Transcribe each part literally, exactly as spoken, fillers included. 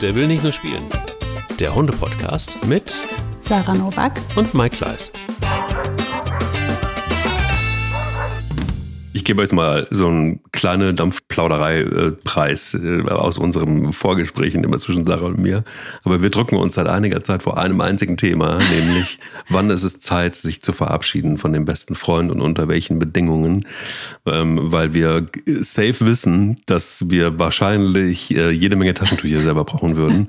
Der will nicht nur spielen. Der Hunde-Podcast mit Sarah Nowak und Mike Kleis. Ich gebe jetzt mal so einen kleinen Dampfplauderei-Preis aus unseren Vorgesprächen immer zwischen Sarah und mir. Aber wir drücken uns seit einiger Zeit vor einem einzigen Thema, nämlich wann ist es Zeit, sich zu verabschieden von dem besten Freund und unter welchen Bedingungen. Weil wir safe wissen, dass wir wahrscheinlich jede Menge Taschentücher selber brauchen würden,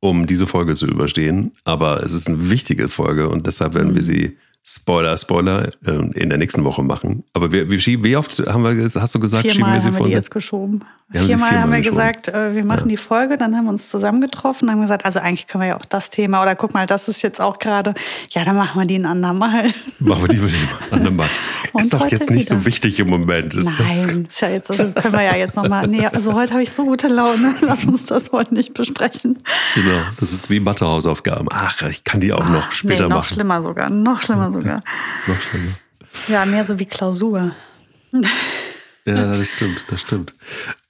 um diese Folge zu überstehen. Aber es ist eine wichtige Folge und deshalb werden wir sie... Spoiler, Spoiler, in der nächsten Woche machen. Aber wir, wir schieben, wie oft haben wir, hast du gesagt, viermal schieben wir sie vor uns? Viermal haben wir die jetzt geschoben. Wir viermal, viermal haben wir geschoben. gesagt, wir machen ja. die Folge, dann haben wir uns zusammengetroffen und haben gesagt, also eigentlich können wir ja auch das Thema, oder guck mal, das ist jetzt auch gerade, ja, dann machen wir die ein andermal. Machen wir die ein andermal. Ist doch jetzt nicht wieder so wichtig im Moment. Ist Nein, das? Ist ja jetzt, also können wir ja jetzt nochmal, nee, also heute habe ich so gute Laune, lass uns das heute nicht besprechen. Genau, das ist wie Mathehausaufgaben. Ach, ich kann die auch Ach, noch später nee, noch machen. Noch schlimmer sogar, noch schlimmer sogar. Sogar. Noch schlimmer. Ja, mehr so wie Klausur. Ja, das stimmt, das stimmt.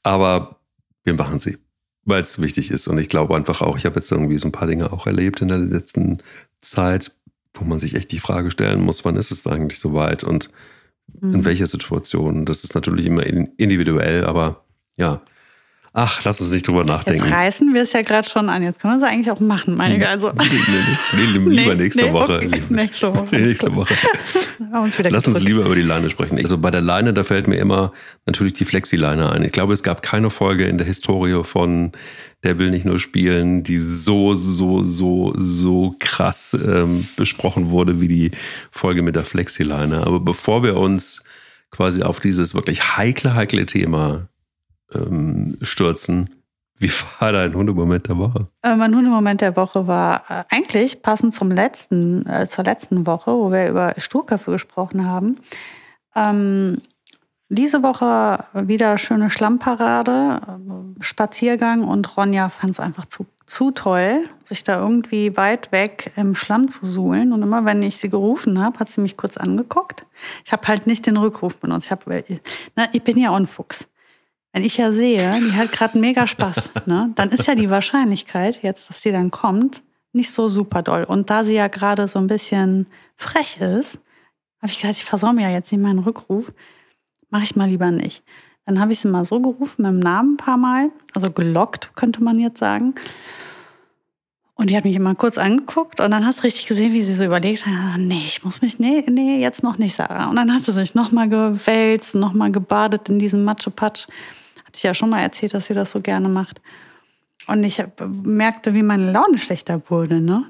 Aber wir machen sie, weil es wichtig ist. Und ich glaube einfach auch, ich habe jetzt irgendwie so ein paar Dinge auch erlebt in der letzten Zeit, wo man sich echt die Frage stellen muss, wann ist es eigentlich soweit und mhm. in welcher Situation. Das ist natürlich immer individuell, aber ja. Ach, lass uns nicht drüber nachdenken. Jetzt reißen wir es ja gerade schon an. Jetzt können wir es eigentlich auch machen, meine Güte. Also. Nee, nee, nee, nee, lieber nee, nächste, nee, Woche. Okay. nächste Woche. Nee, nächste Woche. uns lass uns lieber über die Leine sprechen. Also bei der Leine, da fällt mir immer natürlich die Flexi-Leine ein. Ich glaube, es gab keine Folge in der Historie von Der will nicht nur spielen, die so, so, so, so krass ähm, besprochen wurde, wie die Folge mit der Flexi-Leine. Aber bevor wir uns quasi auf dieses wirklich heikle, heikle Thema stürzen. Wie war dein Hundemoment der Woche? Äh, mein Hundemoment der Woche war äh, eigentlich passend zum letzten, äh, zur letzten Woche, wo wir über Sturköpfe gesprochen haben. Ähm, diese Woche wieder schöne Schlammparade, äh, Spaziergang, und Ronja fand es einfach zu, zu toll, sich da irgendwie weit weg im Schlamm zu suhlen. Und immer, wenn ich sie gerufen habe, hat sie mich kurz angeguckt. Ich habe halt nicht den Rückruf benutzt. Ich, hab, na, ich bin ja auch ein Fuchs. Wenn ich ja sehe, die hat gerade mega Spaß, ne? Dann ist ja die Wahrscheinlichkeit jetzt, dass sie dann kommt, nicht so super doll. Und da sie ja gerade so ein bisschen frech ist, habe ich gedacht, ich versau mir ja jetzt nicht meinen Rückruf, mache ich mal lieber nicht. Dann habe ich sie mal so gerufen, mit dem Namen ein paar Mal, also gelockt, könnte man jetzt sagen. Und die hat mich immer kurz angeguckt und dann hast du richtig gesehen, wie sie so überlegt hat, nee, ich muss mich, nee, nee, jetzt noch nicht, Sarah. Und dann hat sie sich nochmal gewälzt, nochmal gebadet in diesem Matschepatsch. Hatte ich ja schon mal erzählt, dass sie das so gerne macht. Und ich merkte, wie meine Laune schlechter wurde, ne?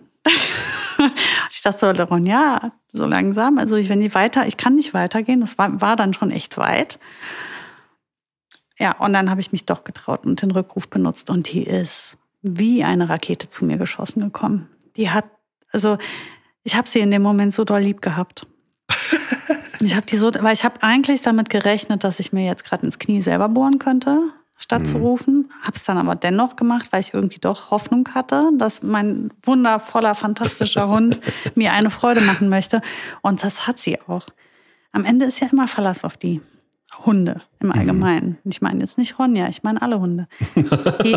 Ich dachte so, Ronja, so langsam, also ich, wenn die weiter, ich kann nicht weitergehen, das war, war dann schon echt weit. Ja, und dann habe ich mich doch getraut und den Rückruf benutzt und die ist wie eine Rakete zu mir geschossen gekommen. Die hat, also ich habe sie in dem Moment so doll lieb gehabt. Ich habe die so, weil ich habe eigentlich damit gerechnet, dass ich mir jetzt gerade ins Knie selber bohren könnte, statt mhm. zu rufen. Habe es dann aber dennoch gemacht, weil ich irgendwie doch Hoffnung hatte, dass mein wundervoller, fantastischer Hund mir eine Freude machen möchte. Und das hat sie auch. Am Ende ist ja immer Verlass auf die Hunde im Allgemeinen. Mhm. Ich meine jetzt nicht Ronja, ich meine alle Hunde. Die,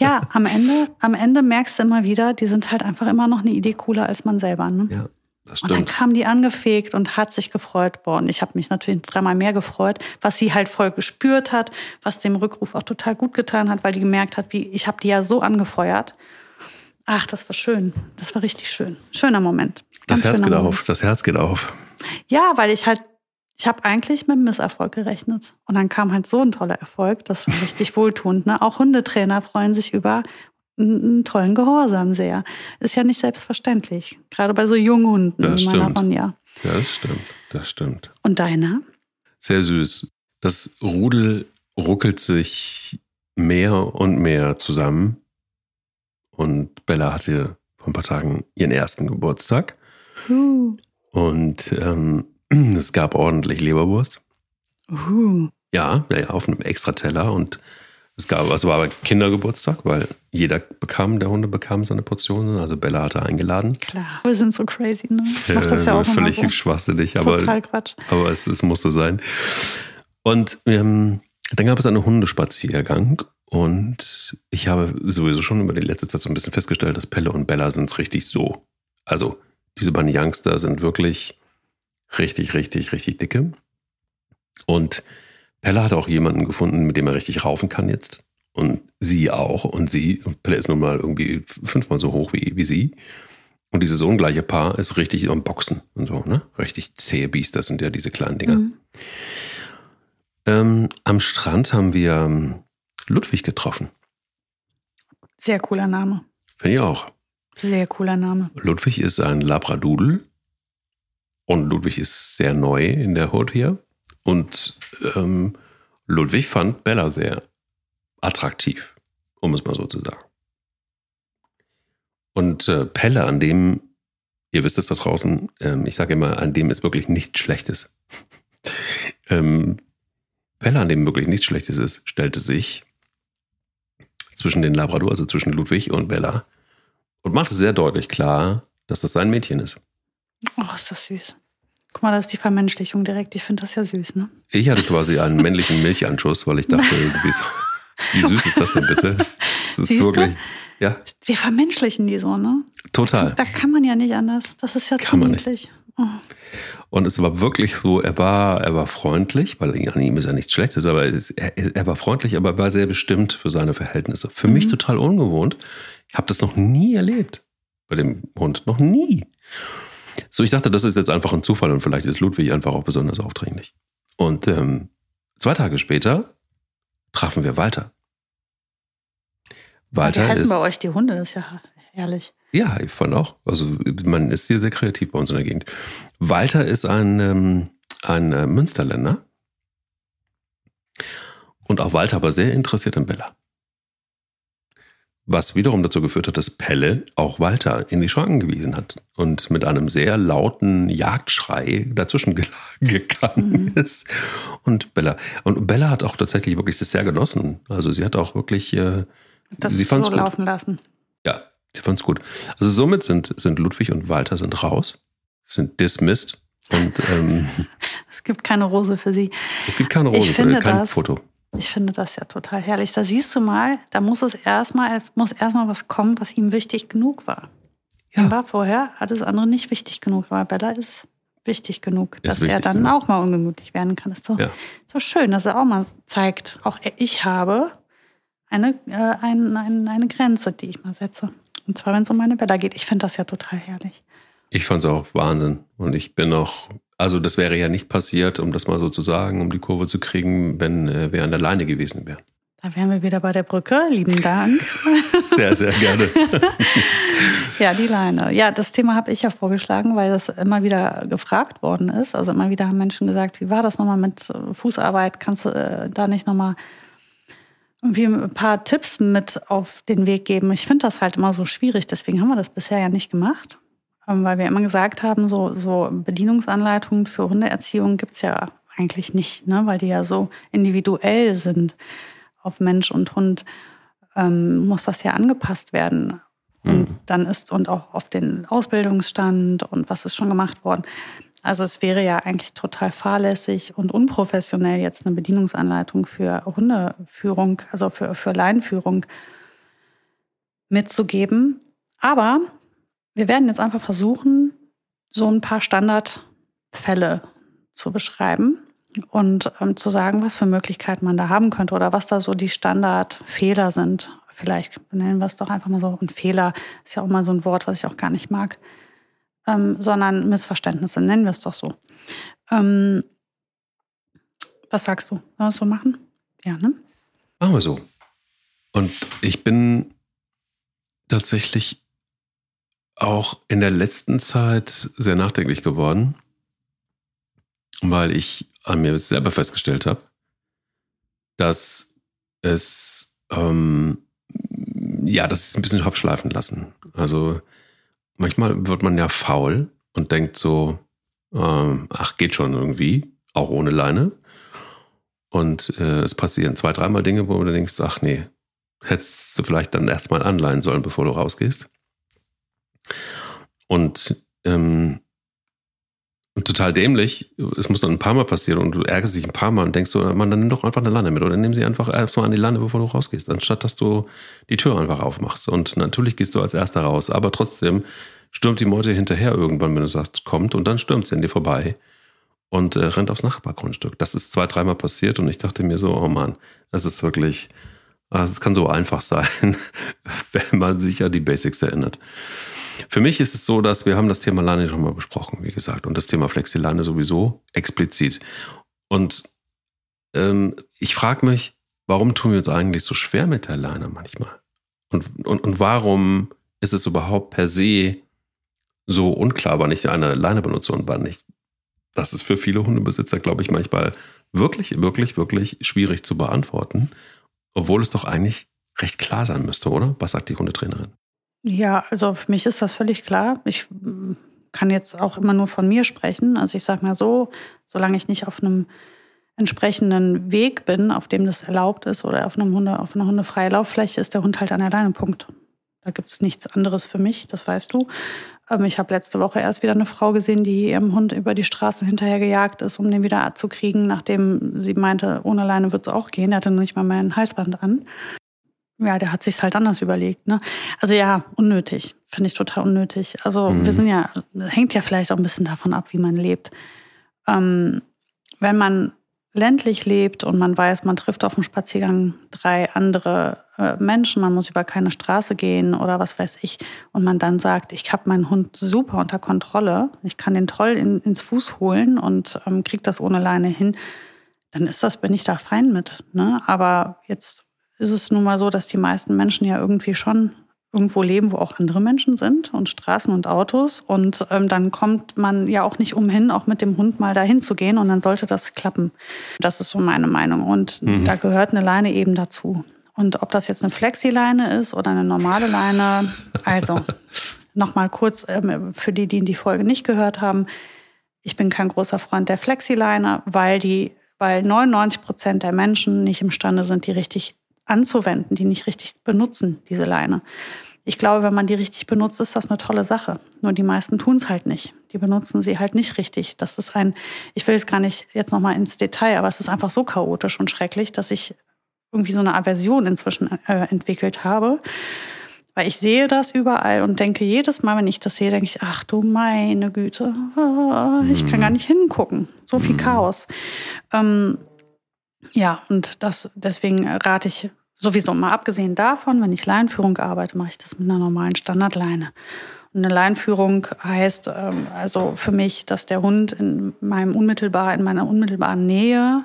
ja, am Ende, am Ende merkst du immer wieder, die sind halt einfach immer noch eine Idee cooler als man selber. Ne? Ja, das stimmt. Und dann kam die angefegt und hat sich gefreut. Boah, und ich habe mich natürlich dreimal mehr gefreut, was sie halt voll gespürt hat, was dem Rückruf auch total gut getan hat, weil die gemerkt hat, wie ich habe die ja so angefeuert. Ach, das war schön. Das war richtig schön. Schöner Moment. Ganz das Herz geht Moment. auf. Das Herz geht auf. Ja, weil ich halt Ich habe eigentlich mit Misserfolg gerechnet. Und dann kam halt so ein toller Erfolg. Das war richtig wohltuend. Ne? Auch Hundetrainer freuen sich über einen tollen Gehorsam sehr. Ist ja nicht selbstverständlich. Gerade bei so jungen Hunden. Das stimmt. Meiner Ronja. Das stimmt. Das stimmt. Und deiner? Sehr süß. Das Rudel ruckelt sich mehr und mehr zusammen. Und Bella hatte vor ein paar Tagen ihren ersten Geburtstag. Uh. Und ähm, es gab ordentlich Leberwurst. Uh. Ja, ja, auf einem extra Teller. Und es gab, also war aber Kindergeburtstag, weil jeder bekam, der Hunde bekam seine Portion. Also Bella hatte eingeladen. Klar, wir sind so crazy, ne? Ich mach das ja auch äh, völlig so schwachsinnig, aber, total Quatsch. Aber es, es musste sein. Und ähm, dann gab es einen Hundespaziergang Und ich habe sowieso schon über die letzte Zeit so ein bisschen festgestellt, dass Pelle und Bella sind es richtig so. Also diese beiden Youngster sind wirklich richtig, richtig, richtig dicke. Und Pelle hat auch jemanden gefunden, mit dem er richtig raufen kann jetzt. Und sie auch. Und sie, Pelle ist nun mal irgendwie fünfmal so hoch wie, wie sie. Und dieses ungleiche Paar ist richtig am Boxen und so, ne? Richtig zähe Biester sind ja diese kleinen Dinger. Mhm. Ähm, am Strand haben wir Ludwig getroffen. Sehr cooler Name. Finde ich auch. Sehr cooler Name. Ludwig ist ein Labradoodle. Und Ludwig ist sehr neu in der Hood hier. Und ähm, Ludwig fand Bella sehr attraktiv, um es mal so zu sagen. Und äh, Pelle, an dem, ihr wisst es da draußen, ähm, ich sage immer, an dem ist wirklich nichts Schlechtes. ähm, Pelle, an dem wirklich nichts Schlechtes ist, stellte sich zwischen den Labrador, also zwischen Ludwig und Bella, und machte sehr deutlich klar, dass das sein Mädchen ist. Oh, ist das süß. Guck mal, das ist die Vermenschlichung direkt. Ich finde das ja süß, ne? Ich hatte quasi einen männlichen Milchanschuss, weil ich dachte, wie, wie süß ist das denn bitte? Das ist wirklich... Ja. Wir vermenschlichen die so, ne? Total. Da, da kann man ja nicht anders. Das ist ja zu niedlich. Oh. Und es war wirklich so, er war, er war freundlich, weil an ihm ist ja nichts Schlechtes, aber es, er, er war freundlich, aber er war sehr bestimmt für seine Verhältnisse. Für mhm. mich total ungewohnt. Ich habe das noch nie erlebt bei dem Hund. Noch nie. So, ich dachte, das ist jetzt einfach ein Zufall und vielleicht ist Ludwig einfach auch besonders aufdringlich. Und ähm, zwei Tage später trafen wir Walter. Walter die heißen ist, bei euch die Hunde, das ist ja ehrlich. Ja, ich fand auch. Also man ist hier sehr kreativ bei uns in der Gegend. Walter ist ein, ähm, ein äh, Münsterländer. Und auch Walter war sehr interessiert an Bella. Was wiederum dazu geführt hat, dass Pelle auch Walter in die Schranken gewiesen hat. Und mit einem sehr lauten Jagdschrei dazwischen ge- gegangen mhm. ist. Und Bella. Und Bella hat auch tatsächlich wirklich das sehr genossen. Also sie hat auch wirklich... Äh, Das sie fand's gut. Laufen lassen. Ja, sie fand's gut. Also somit sind, sind Ludwig und Walter sind raus, sind dismissed. Und, ähm, es gibt keine Rose für sie. Es gibt keine Rose, ich finde für, kein das, Foto. Ich finde das ja total herrlich. Da siehst du mal, da muss es erstmal muss erstmal was kommen, was ihm wichtig genug war. Ja. Ihm war vorher, hat das andere nicht wichtig genug, aber Bella ist wichtig genug, ist dass wichtig er dann genug. Auch mal ungemütlich werden kann. Das ist doch, ja. so schön, dass er auch mal zeigt, auch ich habe... Eine, äh, ein, ein, eine Grenze, die ich mal setze. Und zwar, wenn es um meine Bella geht. Ich finde das ja total herrlich. Ich fand es auch Wahnsinn. Und ich bin auch, also das wäre ja nicht passiert, um das mal so zu sagen, um die Kurve zu kriegen, wenn äh, wir an der Leine gewesen wären. Da wären wir wieder bei der Brücke. Lieben Dank. Sehr, sehr gerne. Ja, die Leine. Ja, das Thema habe ich ja vorgeschlagen, weil das immer wieder gefragt worden ist. Also immer wieder haben Menschen gesagt, wie war das nochmal mit Fußarbeit? Kannst du äh, da nicht nochmal... irgendwie ein paar Tipps mit auf den Weg geben. Ich finde das halt immer so schwierig, deswegen haben wir das bisher ja nicht gemacht, weil wir immer gesagt haben, so, so Bedienungsanleitungen für Hundeerziehung gibt es ja eigentlich nicht, ne? Weil die ja so individuell sind auf Mensch und Hund, ähm, muss das ja angepasst werden. Mhm. Und dann ist und auch auf den Ausbildungsstand und was ist schon gemacht worden. Also es wäre ja eigentlich total fahrlässig und unprofessionell, jetzt eine Bedienungsanleitung für Hundeführung, also für, für Leinenführung mitzugeben. Aber wir werden jetzt einfach versuchen, so ein paar Standardfälle zu beschreiben und ähm, zu sagen, was für Möglichkeiten man da haben könnte oder was da so die Standardfehler sind. Vielleicht nennen wir es doch einfach mal so. Und Fehler ist ja auch mal so ein Wort, was ich auch gar nicht mag. Ähm, sondern Missverständnisse, nennen wir es doch so. Ähm, was sagst du? Sollen wir es so machen? Ja, ne? Machen wir so. Und ich bin tatsächlich auch in der letzten Zeit sehr nachdenklich geworden, weil ich an mir selber festgestellt habe, dass es ähm, ja, das ist ein bisschen abschleifen lassen. Also manchmal wird man ja faul und denkt so, ähm, ach, geht schon irgendwie, auch ohne Leine. Und äh, es passieren zwei, dreimal Dinge, wo du denkst, ach nee, hättest du vielleicht dann erstmal anleihen sollen, bevor du rausgehst. Und ähm, total dämlich. Es muss dann ein paar Mal passieren und du ärgerst dich ein paar Mal und denkst so, man, dann nimm doch einfach eine Leine mit oder nimm sie einfach erstmal an die Leine, bevor du rausgehst, anstatt dass du die Tür einfach aufmachst. Und natürlich gehst du als Erster raus, aber trotzdem stürmt die Meute hinterher irgendwann, wenn du sagst, kommt, und dann stürmt sie an dir vorbei und äh, rennt aufs Nachbargrundstück. Das ist zwei, dreimal passiert und ich dachte mir so, oh Mann, das ist wirklich, es kann so einfach sein, wenn man sich an die Basics erinnert. Für mich ist es so, dass wir haben das Thema Leine schon mal besprochen, wie gesagt, und das Thema Flexi-Leine sowieso explizit. Und ähm, ich frage mich, warum tun wir uns eigentlich so schwer mit der Leine manchmal? Und, und, und warum ist es überhaupt per se so unklar, wann ich eine Leine benutze und wann nicht? Das ist für viele Hundebesitzer, glaube ich, manchmal wirklich, wirklich, wirklich schwierig zu beantworten, obwohl es doch eigentlich recht klar sein müsste, oder? Was sagt die Hundetrainerin? Ja, also für mich ist das völlig klar. Ich kann jetzt auch immer nur von mir sprechen. Also ich sage mal so, solange ich nicht auf einem entsprechenden Weg bin, auf dem das erlaubt ist oder auf, einem Hunde, auf einer hundefreien Lauffläche, ist der Hund halt an der Leine, Punkt. Da gibt es nichts anderes für mich, das weißt du. Ich habe letzte Woche erst wieder eine Frau gesehen, die ihrem Hund über die Straße hinterher gejagt ist, um den wieder abzukriegen, nachdem sie meinte, ohne Leine wird es auch gehen. Der hatte noch nicht mal mehr ein Halsband an. Ja, der hat sich's halt anders überlegt, ne? Also ja, unnötig. Finde ich total unnötig. Also mhm. wir sind ja, hängt ja vielleicht auch ein bisschen davon ab, wie man lebt. Ähm, wenn man ländlich lebt und man weiß, man trifft auf dem Spaziergang drei andere äh, Menschen, man muss über keine Straße gehen oder was weiß ich, und man dann sagt, ich habe meinen Hund super unter Kontrolle, ich kann den toll in, ins Fuß holen und ähm, kriege das ohne Leine hin, dann ist das, bin ich da fein mit, ne? Aber jetzt ist es nun mal so, dass die meisten Menschen ja irgendwie schon irgendwo leben, wo auch andere Menschen sind und Straßen und Autos. Und ähm, dann kommt man ja auch nicht umhin, auch mit dem Hund mal dahin zu gehen. Und dann sollte das klappen. Das ist so meine Meinung. Und mhm. da gehört eine Leine eben dazu. Und ob das jetzt eine Flexi-Leine ist oder eine normale Leine, also nochmal kurz ähm, für die, die die Folge nicht gehört haben. Ich bin kein großer Freund der Flexi-Leine, weil die, weil neunundneunzig Prozent der Menschen nicht imstande sind, die richtig anzuwenden, die nicht richtig benutzen, diese Leine. Ich glaube, wenn man die richtig benutzt, ist das eine tolle Sache. Nur die meisten tun es halt nicht. Die benutzen sie halt nicht richtig. Das ist ein, ich will jetzt gar nicht jetzt nochmal ins Detail, aber es ist einfach so chaotisch und schrecklich, dass ich irgendwie so eine Aversion inzwischen äh, entwickelt habe. Weil ich sehe das überall und denke jedes Mal, wenn ich das sehe, denke ich, ach du meine Güte, ich kann gar nicht hingucken. So viel Chaos. Ähm, Ja, und das, deswegen rate ich sowieso mal abgesehen davon, wenn ich Leinenführung arbeite, mache ich das mit einer normalen Standardleine. Und eine Leinenführung heißt ähm, also für mich, dass der Hund in meinem unmittelbar, in meiner unmittelbaren Nähe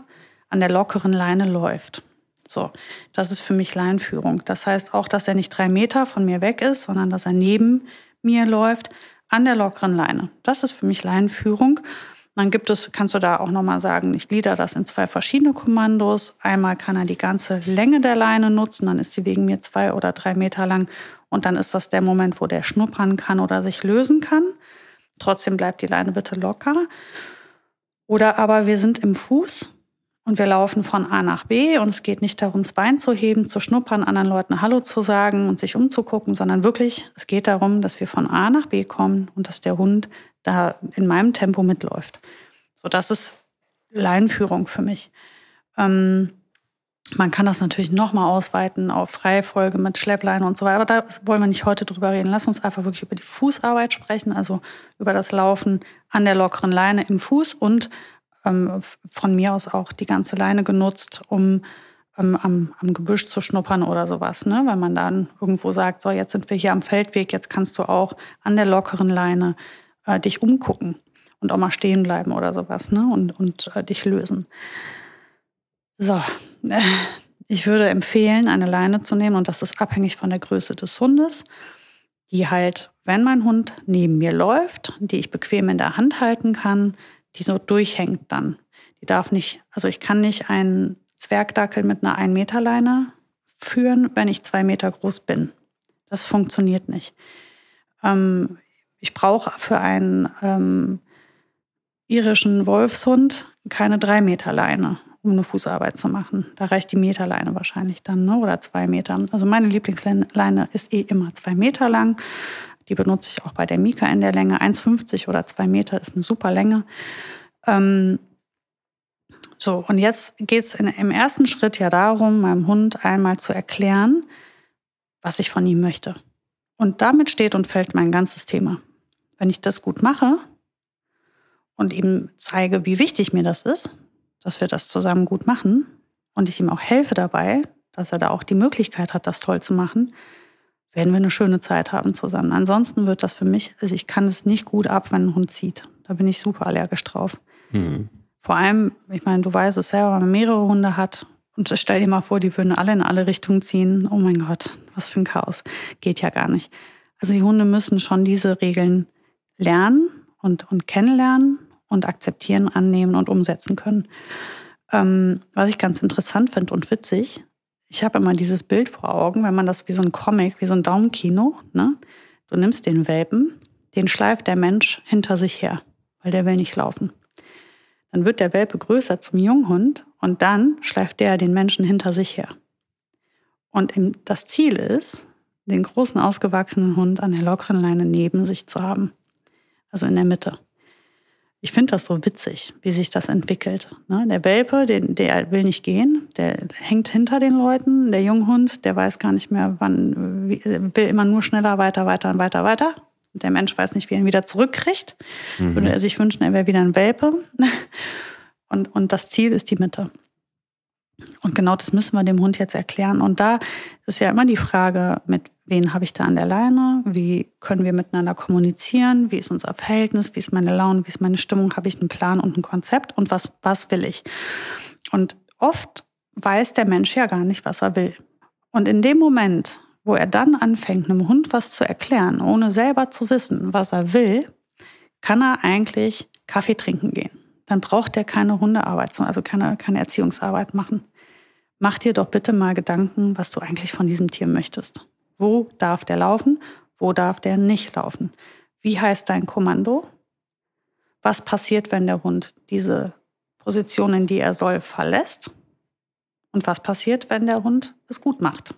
an der lockeren Leine läuft. So, das ist für mich Leinenführung. Das heißt auch, dass er nicht drei Meter von mir weg ist, sondern dass er neben mir läuft an der lockeren Leine. Das ist für mich Leinenführung. Dann gibt es, kannst du da auch nochmal sagen, ich gliedere das in zwei verschiedene Kommandos. Einmal kann er die ganze Länge der Leine nutzen, dann ist sie wegen mir zwei oder drei Meter lang. Und dann ist das der Moment, wo der schnuppern kann oder sich lösen kann. Trotzdem bleibt die Leine bitte locker. Oder aber wir sind im Fuß und wir laufen von A nach B und es geht nicht darum, das Bein zu heben, zu schnuppern, anderen Leuten Hallo zu sagen und sich umzugucken, sondern wirklich, es geht darum, dass wir von A nach B kommen und dass der Hund da in meinem Tempo mitläuft. So, das ist Leinenführung für mich. Ähm, man kann das natürlich nochmal ausweiten auf Freifolge mit Schleppleine und so weiter, aber da wollen wir nicht heute drüber reden. Lass uns einfach wirklich über die Fußarbeit sprechen, also über das Laufen an der lockeren Leine im Fuß und ähm, von mir aus auch die ganze Leine genutzt, um ähm, am, am Gebüsch zu schnuppern oder sowas, ne? Wenn man dann irgendwo sagt, so jetzt sind wir hier am Feldweg, jetzt kannst du auch an der lockeren Leine dich umgucken und auch mal stehen bleiben oder sowas, ne? Und, und äh, dich lösen. So, ich würde empfehlen, eine Leine zu nehmen und das ist abhängig von der Größe des Hundes, die halt, wenn mein Hund neben mir läuft, die ich bequem in der Hand halten kann, die so durchhängt dann. Die darf nicht, also ich kann nicht einen Zwergdackel mit einer ein Meter Leine führen, wenn ich zwei Meter groß bin. Das funktioniert nicht. Ähm, Ich brauche für einen ähm, irischen Wolfshund keine drei Meter Leine, um eine Fußarbeit zu machen. Da reicht die Meterleine wahrscheinlich dann, ne? Oder zwei Meter. Also meine Lieblingsleine ist eh immer zwei Meter lang. Die benutze ich auch bei der Mika in der Länge. eins Komma fünfzig oder zwei Meter ist eine super Länge. Ähm, so, und jetzt geht es im ersten Schritt ja darum, meinem Hund einmal zu erklären, was ich von ihm möchte. Und damit steht und fällt mein ganzes Thema. Wenn ich das gut mache und ihm zeige, wie wichtig mir das ist, dass wir das zusammen gut machen und ich ihm auch helfe dabei, dass er da auch die Möglichkeit hat, das toll zu machen, werden wir eine schöne Zeit haben zusammen. Ansonsten wird das für mich, also ich kann es nicht gut ab, wenn ein Hund zieht. Da bin ich super allergisch drauf. Mhm. Vor allem, ich meine, du weißt es selber, wenn man mehrere Hunde hat und stell dir mal vor, die würden alle in alle Richtungen ziehen. Oh mein Gott, was für ein Chaos. Geht ja gar nicht. Also die Hunde müssen schon diese Regeln lernen und, und kennenlernen und akzeptieren, annehmen und umsetzen können. Ähm, was ich ganz interessant finde und witzig, ich habe immer dieses Bild vor Augen, wenn man das wie so ein Comic, wie so ein Daumenkino, ne? Du nimmst den Welpen, den schleift der Mensch hinter sich her, weil der will nicht laufen. Dann wird der Welpe größer zum Junghund und dann schleift der den Menschen hinter sich her. Und das Ziel ist, den großen, ausgewachsenen Hund an der lockeren Leine neben sich zu haben, also in der Mitte. Ich finde das so witzig, wie sich das entwickelt. Der Welpe, der will nicht gehen, der hängt hinter den Leuten. Der Junghund, der weiß gar nicht mehr, wann, will immer nur schneller, weiter, weiter, weiter, weiter. Der Mensch weiß nicht, wie er ihn wieder zurückkriegt. Mhm. Würde er sich wünschen, er wäre wieder ein Welpe. Und, und das Ziel ist die Mitte. Und genau das müssen wir dem Hund jetzt erklären. Und da ist ja immer die Frage, mit wen habe ich da an der Leine? Wie können wir miteinander kommunizieren? Wie ist unser Verhältnis? Wie ist meine Laune? Wie ist meine Stimmung? Habe ich einen Plan und ein Konzept? Und was, was will ich? Und oft weiß der Mensch ja gar nicht, was er will. Und in dem Moment, wo er dann anfängt, einem Hund was zu erklären, ohne selber zu wissen, was er will, kann er eigentlich Kaffee trinken gehen. Dann braucht er keine Hundearbeit, also keine, keine Erziehungsarbeit machen. Mach dir doch bitte mal Gedanken, was du eigentlich von diesem Tier möchtest. Wo darf der laufen? Wo darf der nicht laufen? Wie heißt dein Kommando? Was passiert, wenn der Hund diese Position, in die er soll, verlässt? Und was passiert, wenn der Hund es gut macht?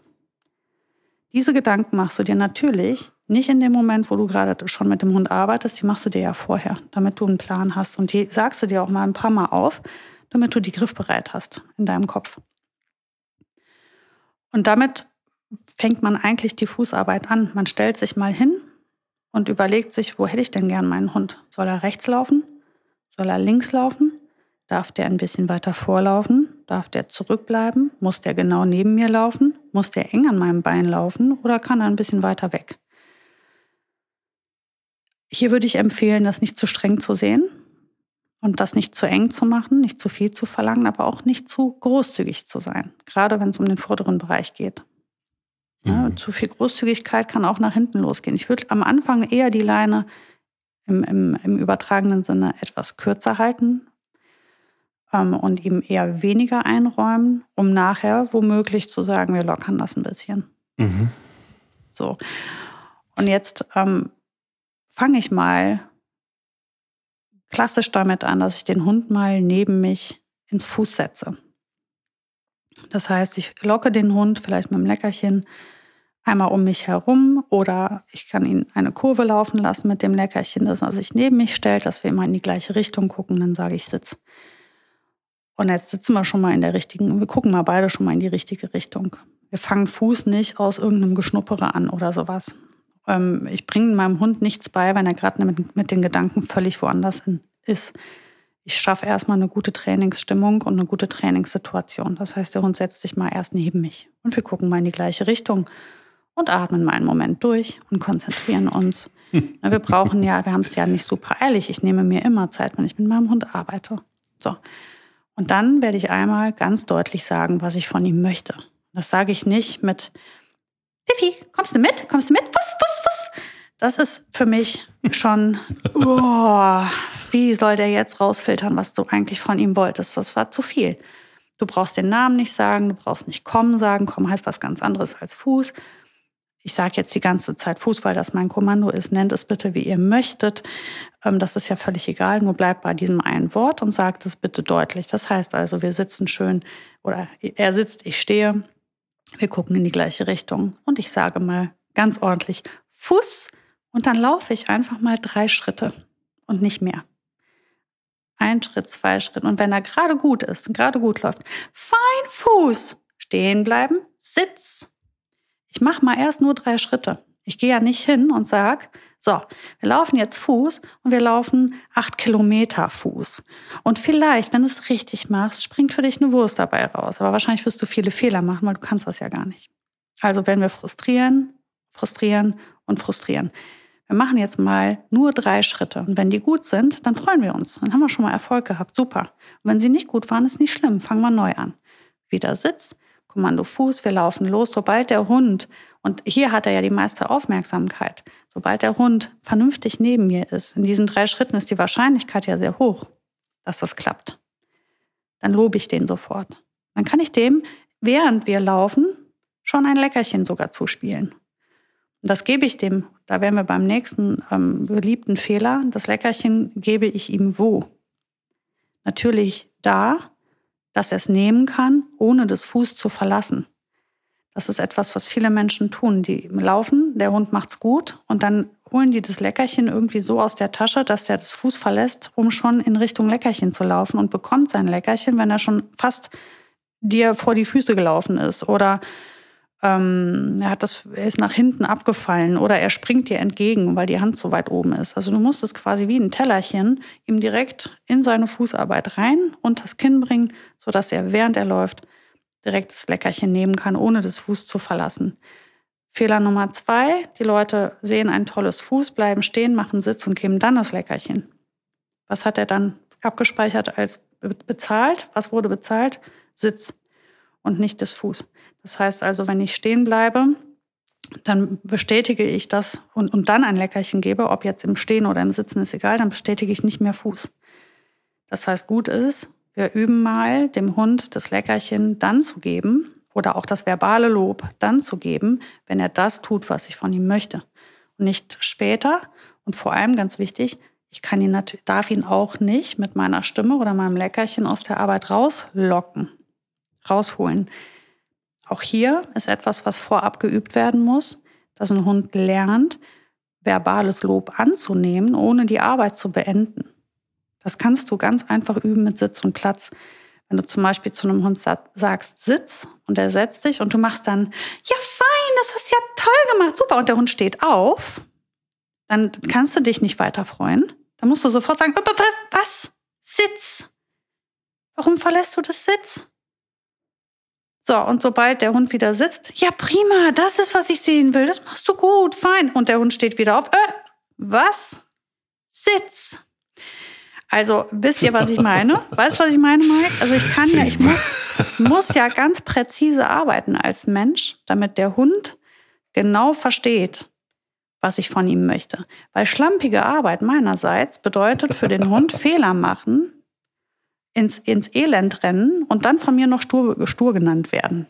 Diese Gedanken machst du dir natürlich nicht in dem Moment, wo du gerade schon mit dem Hund arbeitest. Die machst du dir ja vorher, damit du einen Plan hast. Und die sagst du dir auch mal ein paar Mal auf, damit du die griffbereit hast in deinem Kopf. Und damit fängt man eigentlich die Fußarbeit an. Man stellt sich mal hin und überlegt sich, wo hätte ich denn gern meinen Hund? Soll er rechts laufen? Soll er links laufen? Darf der ein bisschen weiter vorlaufen? Darf der zurückbleiben? Muss der genau neben mir laufen? Muss der eng an meinem Bein laufen? Oder kann er ein bisschen weiter weg? Hier würde ich empfehlen, das nicht zu streng zu sehen und das nicht zu eng zu machen, nicht zu viel zu verlangen, aber auch nicht zu großzügig zu sein, gerade wenn es um den vorderen Bereich geht. Ja, zu viel Großzügigkeit kann auch nach hinten losgehen. Ich würde am Anfang eher die Leine im, im, im übertragenen Sinne etwas kürzer halten ähm, und ihm eher weniger einräumen, um nachher womöglich zu sagen, wir lockern das ein bisschen. Mhm. So. Und jetzt ähm, fange ich mal klassisch damit an, dass ich den Hund mal neben mich ins Fuß setze. Das heißt, ich locke den Hund vielleicht mit dem Leckerchen einmal um mich herum oder ich kann ihn eine Kurve laufen lassen mit dem Leckerchen, dass er sich neben mich stellt, dass wir immer in die gleiche Richtung gucken, dann sage ich Sitz. Und jetzt sitzen wir schon mal in der richtigen, wir gucken mal beide schon mal in die richtige Richtung. Wir fangen Fuß nicht aus irgendeinem Geschnuppere an oder sowas. Ähm, ich bringe meinem Hund nichts bei, wenn er gerade mit, mit den Gedanken völlig woanders in, ist. Ich schaffe erstmal eine gute Trainingsstimmung und eine gute Trainingssituation. Das heißt, der Hund setzt sich mal erst neben mich. Und wir gucken mal in die gleiche Richtung und atmen mal einen Moment durch und konzentrieren uns. Wir brauchen ja, wir haben es ja nicht super eilig. Ich nehme mir immer Zeit, wenn ich mit meinem Hund arbeite. So. Und dann werde ich einmal ganz deutlich sagen, was ich von ihm möchte. Das sage ich nicht mit Pippi, kommst du mit? Kommst du mit? Fuss, fuss, fuss. Das ist für mich schon, oh, wie soll der jetzt rausfiltern, was du eigentlich von ihm wolltest? Das war zu viel. Du brauchst den Namen nicht sagen, du brauchst nicht kommen sagen. Kommen heißt was ganz anderes als Fuß. Ich sage jetzt die ganze Zeit Fuß, weil das mein Kommando ist. Nennt es bitte, wie ihr möchtet. Das ist ja völlig egal, nur bleibt bei diesem einen Wort und sagt es bitte deutlich. Das heißt also, wir sitzen schön, oder er sitzt, ich stehe. Wir gucken in die gleiche Richtung. Und ich sage mal ganz ordentlich Fuß. Und dann laufe ich einfach mal drei Schritte und nicht mehr. Ein Schritt, zwei Schritt. Und wenn er gerade gut ist, gerade gut läuft, fein Fuß, stehen bleiben, Sitz. Ich mache mal erst nur drei Schritte. Ich gehe ja nicht hin und sage, so, wir laufen jetzt Fuß und wir laufen acht Kilometer Fuß. Und vielleicht, wenn du es richtig machst, springt für dich eine Wurst dabei raus. Aber wahrscheinlich wirst du viele Fehler machen, weil du kannst das ja gar nicht. Also werden wir frustrieren, frustrieren und frustrieren. Wir machen jetzt mal nur drei Schritte. Und wenn die gut sind, dann freuen wir uns. Dann haben wir schon mal Erfolg gehabt. Super. Und wenn sie nicht gut waren, ist nicht schlimm. Fangen wir neu an. Wieder Sitz, Kommando Fuß, wir laufen los. Sobald der Hund, und hier hat er ja die meiste Aufmerksamkeit, sobald der Hund vernünftig neben mir ist, in diesen drei Schritten ist die Wahrscheinlichkeit ja sehr hoch, dass das klappt. Dann lobe ich den sofort. Dann kann ich dem, während wir laufen, schon ein Leckerchen sogar zuspielen. Das gebe ich dem, da wären wir beim nächsten ähm, beliebten Fehler, das Leckerchen gebe ich ihm wo? Natürlich da, dass er es nehmen kann, ohne das Fuß zu verlassen. Das ist etwas, was viele Menschen tun. Die laufen, der Hund macht's gut und dann holen die das Leckerchen irgendwie so aus der Tasche, dass er das Fuß verlässt, um schon in Richtung Leckerchen zu laufen und bekommt sein Leckerchen, wenn er schon fast dir vor die Füße gelaufen ist oder Ähm, er, hat das, er ist nach hinten abgefallen oder er springt dir entgegen, weil die Hand so weit oben ist. Also du musst es quasi wie ein Tellerchen ihm direkt in seine Fußarbeit rein und das Kinn bringen, sodass er, während er läuft, direkt das Leckerchen nehmen kann, ohne das Fuß zu verlassen. Fehler Nummer zwei, die Leute sehen ein tolles Fuß, bleiben stehen, machen Sitz und geben dann das Leckerchen. Was hat er dann abgespeichert als bezahlt? Was wurde bezahlt? Sitz und nicht das Fuß. Das heißt also, wenn ich stehen bleibe, dann bestätige ich das und, und dann ein Leckerchen gebe, ob jetzt im Stehen oder im Sitzen, ist egal, dann bestätige ich nicht mehr Fuß. Das heißt, gut ist, wir üben mal, dem Hund das Leckerchen dann zu geben oder auch das verbale Lob dann zu geben, wenn er das tut, was ich von ihm möchte. Und nicht später und vor allem, ganz wichtig, ich kann ihn nat- darf ihn auch nicht mit meiner Stimme oder meinem Leckerchen aus der Arbeit rauslocken, rausholen. Auch hier ist etwas, was vorab geübt werden muss, dass ein Hund lernt, verbales Lob anzunehmen, ohne die Arbeit zu beenden. Das kannst du ganz einfach üben mit Sitz und Platz. Wenn du zum Beispiel zu einem Hund sagst, Sitz, und er setzt dich und du machst dann, ja fein, das hast du ja toll gemacht, super, und der Hund steht auf, dann kannst du dich nicht weiter freuen. Dann musst du sofort sagen, was? Sitz? Warum verlässt du das Sitz? So, und sobald der Hund wieder sitzt, ja prima, das ist, was ich sehen will, das machst du gut, fein. Und der Hund steht wieder auf, äh, was? Sitz. Also, wisst ihr, was ich meine? Weißt du, was ich meine, Mike? Also ich kann ja, ich muss, muss ja ganz präzise arbeiten als Mensch, damit der Hund genau versteht, was ich von ihm möchte. Weil schlampige Arbeit meinerseits bedeutet für den Hund Fehler machen, Ins, ins Elend rennen und dann von mir noch stur, stur genannt werden.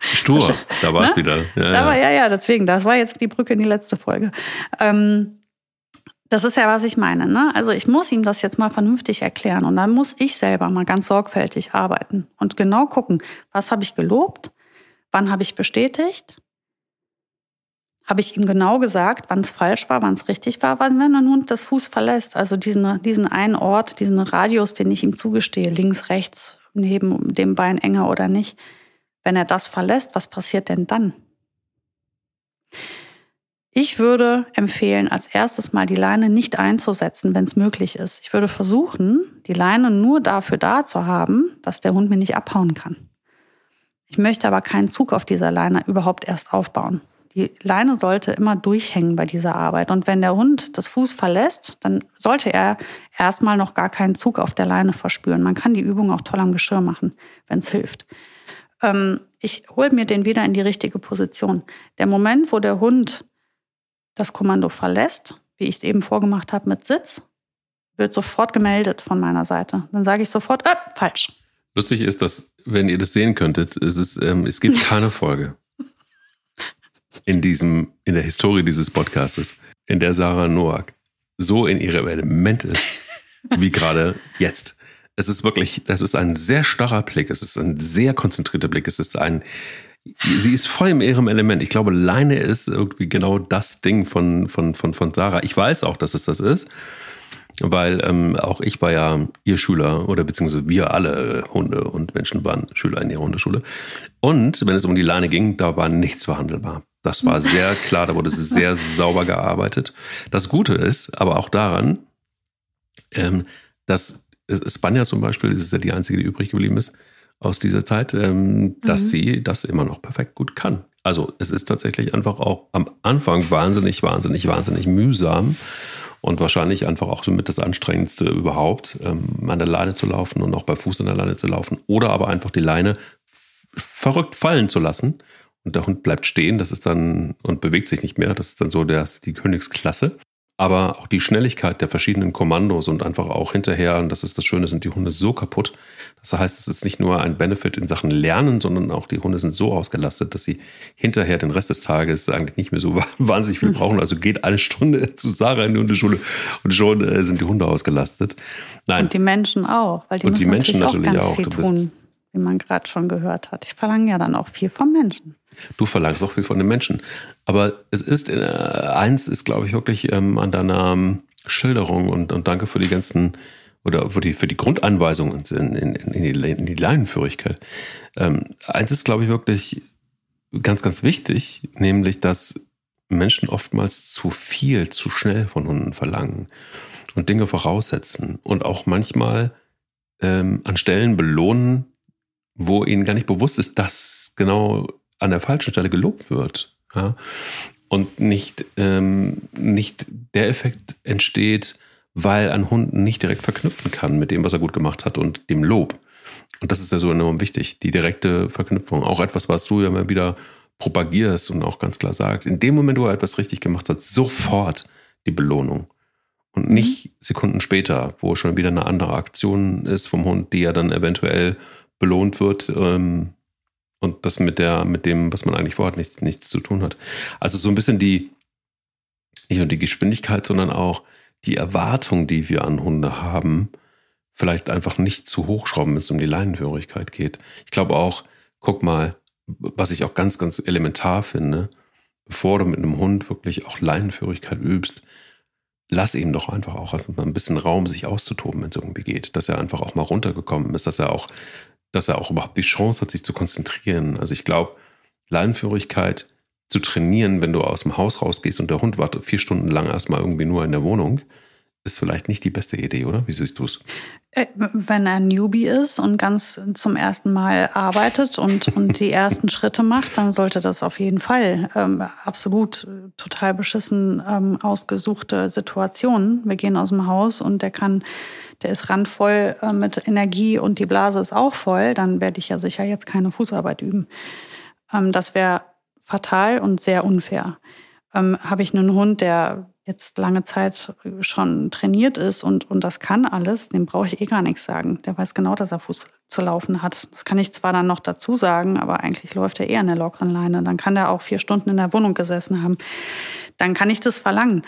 Stur, da war es wieder. Ja, da war, ja, ja, deswegen, das war jetzt die Brücke in die letzte Folge. Ähm, das ist ja, was ich meine. Ne? Also ich muss ihm das jetzt mal vernünftig erklären und dann muss ich selber mal ganz sorgfältig arbeiten und genau gucken, was habe ich gelobt, wann habe ich bestätigt, habe ich ihm genau gesagt, wann es falsch war, wann es richtig war, wann wenn ein Hund das Fuß verlässt. Also diesen, diesen einen Ort, diesen Radius, den ich ihm zugestehe, links, rechts, neben dem Bein enger oder nicht. Wenn er das verlässt, was passiert denn dann? Ich würde empfehlen, als erstes mal die Leine nicht einzusetzen, wenn es möglich ist. Ich würde versuchen, die Leine nur dafür da zu haben, dass der Hund mir nicht abhauen kann. Ich möchte aber keinen Zug auf dieser Leine überhaupt erst aufbauen. Die Leine sollte immer durchhängen bei dieser Arbeit. Und wenn der Hund das Fuß verlässt, dann sollte er erstmal noch gar keinen Zug auf der Leine verspüren. Man kann die Übung auch toll am Geschirr machen, wenn es hilft. Ähm, ich hole mir den wieder in die richtige Position. Der Moment, wo der Hund das Kommando verlässt, wie ich es eben vorgemacht habe mit Sitz, wird sofort gemeldet von meiner Seite. Dann sage ich sofort, äh, falsch. Lustig ist, dass, wenn ihr das sehen könntet, es, ist, ähm, es gibt keine Folge. In diesem, in der Historie dieses Podcastes, in der Sarah Nowak so in ihrem Element ist, wie gerade jetzt. Es ist wirklich, das ist ein sehr starrer Blick, es ist ein sehr konzentrierter Blick, es ist ein, Sie ist voll in ihrem Element. Ich glaube, Leine ist irgendwie genau das Ding von, von, von, von Sarah. Ich weiß auch, dass es das ist, weil ähm, auch ich war ja ihr Schüler oder beziehungsweise wir alle Hunde und Menschen waren Schüler in ihrer Hundeschule. Und wenn es um die Leine ging, da war nichts verhandelbar. Das war sehr klar, da wurde sehr sauber gearbeitet. Das Gute ist aber auch daran, ähm, dass Spanja zum Beispiel, ist ja die einzige, die übrig geblieben ist aus dieser Zeit, ähm, dass mhm. sie das immer noch perfekt gut kann. Also es ist tatsächlich einfach auch am Anfang wahnsinnig, wahnsinnig, wahnsinnig mühsam und wahrscheinlich einfach auch mit das Anstrengendste überhaupt, ähm, an der Leine zu laufen und auch bei Fuß an der Leine zu laufen oder aber einfach die Leine verrückt fallen zu lassen. Und der Hund bleibt stehen, das ist dann, und bewegt sich nicht mehr. Das ist dann so der, die Königsklasse. Aber auch die Schnelligkeit der verschiedenen Kommandos und einfach auch hinterher, und das ist das Schöne, sind die Hunde so kaputt. Das heißt, es ist nicht nur ein Benefit in Sachen Lernen, sondern auch die Hunde sind so ausgelastet, dass sie hinterher den Rest des Tages eigentlich nicht mehr so wahnsinnig viel brauchen. Also geht eine Stunde zu Sarah in die Hundeschule und schon äh, sind die Hunde ausgelastet. Nein. Und die Menschen auch, weil die, und die Menschen natürlich auch, ganz auch. Viel du bist, tun, wie man gerade schon gehört hat. Ich verlange ja dann auch viel vom Menschen. Du verlangst auch viel von den Menschen. Aber es ist, äh, eins ist, glaube ich, wirklich ähm, an deiner ähm, Schilderung und, und danke für die ganzen, oder für die, für die Grundanweisungen in, in, in, die, in die Leinenführigkeit. Ähm, eins ist, glaube ich, wirklich ganz, ganz wichtig, nämlich, dass Menschen oftmals zu viel, zu schnell von Hunden verlangen und Dinge voraussetzen und auch manchmal ähm, an Stellen belohnen, wo ihnen gar nicht bewusst ist, dass genau an der falschen Stelle gelobt wird, ja? Und nicht, ähm, nicht der Effekt entsteht, weil ein Hund nicht direkt verknüpfen kann mit dem, was er gut gemacht hat und dem Lob. Und das ist ja so enorm wichtig, die direkte Verknüpfung. Auch etwas, was du ja immer wieder propagierst und auch ganz klar sagst, in dem Moment, wo er etwas richtig gemacht hat, sofort die Belohnung. Und nicht Sekunden später, wo schon wieder eine andere Aktion ist vom Hund, die ja dann eventuell belohnt wird, ähm, und das mit der, mit dem, was man eigentlich vorhat, nichts, nichts zu tun hat. Also so ein bisschen die, nicht nur die Geschwindigkeit, sondern auch die Erwartung, die wir an Hunde haben, vielleicht einfach nicht zu hochschrauben, wenn es um die Leinenführigkeit geht. Ich glaube auch, guck mal, was ich auch ganz, ganz elementar finde, bevor du mit einem Hund wirklich auch Leinenführigkeit übst, lass ihm doch einfach auch ein bisschen Raum, sich auszutoben, wenn es irgendwie geht. Dass er einfach auch mal runtergekommen ist, dass er auch dass er auch überhaupt die Chance hat, sich zu konzentrieren. Also ich glaube, Leinenführigkeit zu trainieren, wenn du aus dem Haus rausgehst und der Hund wartet vier Stunden lang erstmal irgendwie nur in der Wohnung, ist vielleicht nicht die beste Idee, oder? Wie siehst du es? Wenn er ein Newbie ist und ganz zum ersten Mal arbeitet und, und die ersten Schritte macht, dann sollte das auf jeden Fall ähm, absolut total beschissen ähm, ausgesuchte Situationen. Wir gehen aus dem Haus und der kann, der ist randvoll äh, mit Energie und die Blase ist auch voll, dann werde ich ja sicher jetzt keine Fußarbeit üben. Ähm, das wäre fatal und sehr unfair. Ähm, habe ich einen Hund, der jetzt lange Zeit schon trainiert ist und, und das kann alles, dem brauche ich eh gar nichts sagen. Der weiß genau, dass er Fuß zu laufen hat. Das kann ich zwar dann noch dazu sagen, aber eigentlich läuft er eher an der lockeren Leine. Dann kann der auch vier Stunden in der Wohnung gesessen haben. Dann kann ich das verlangen.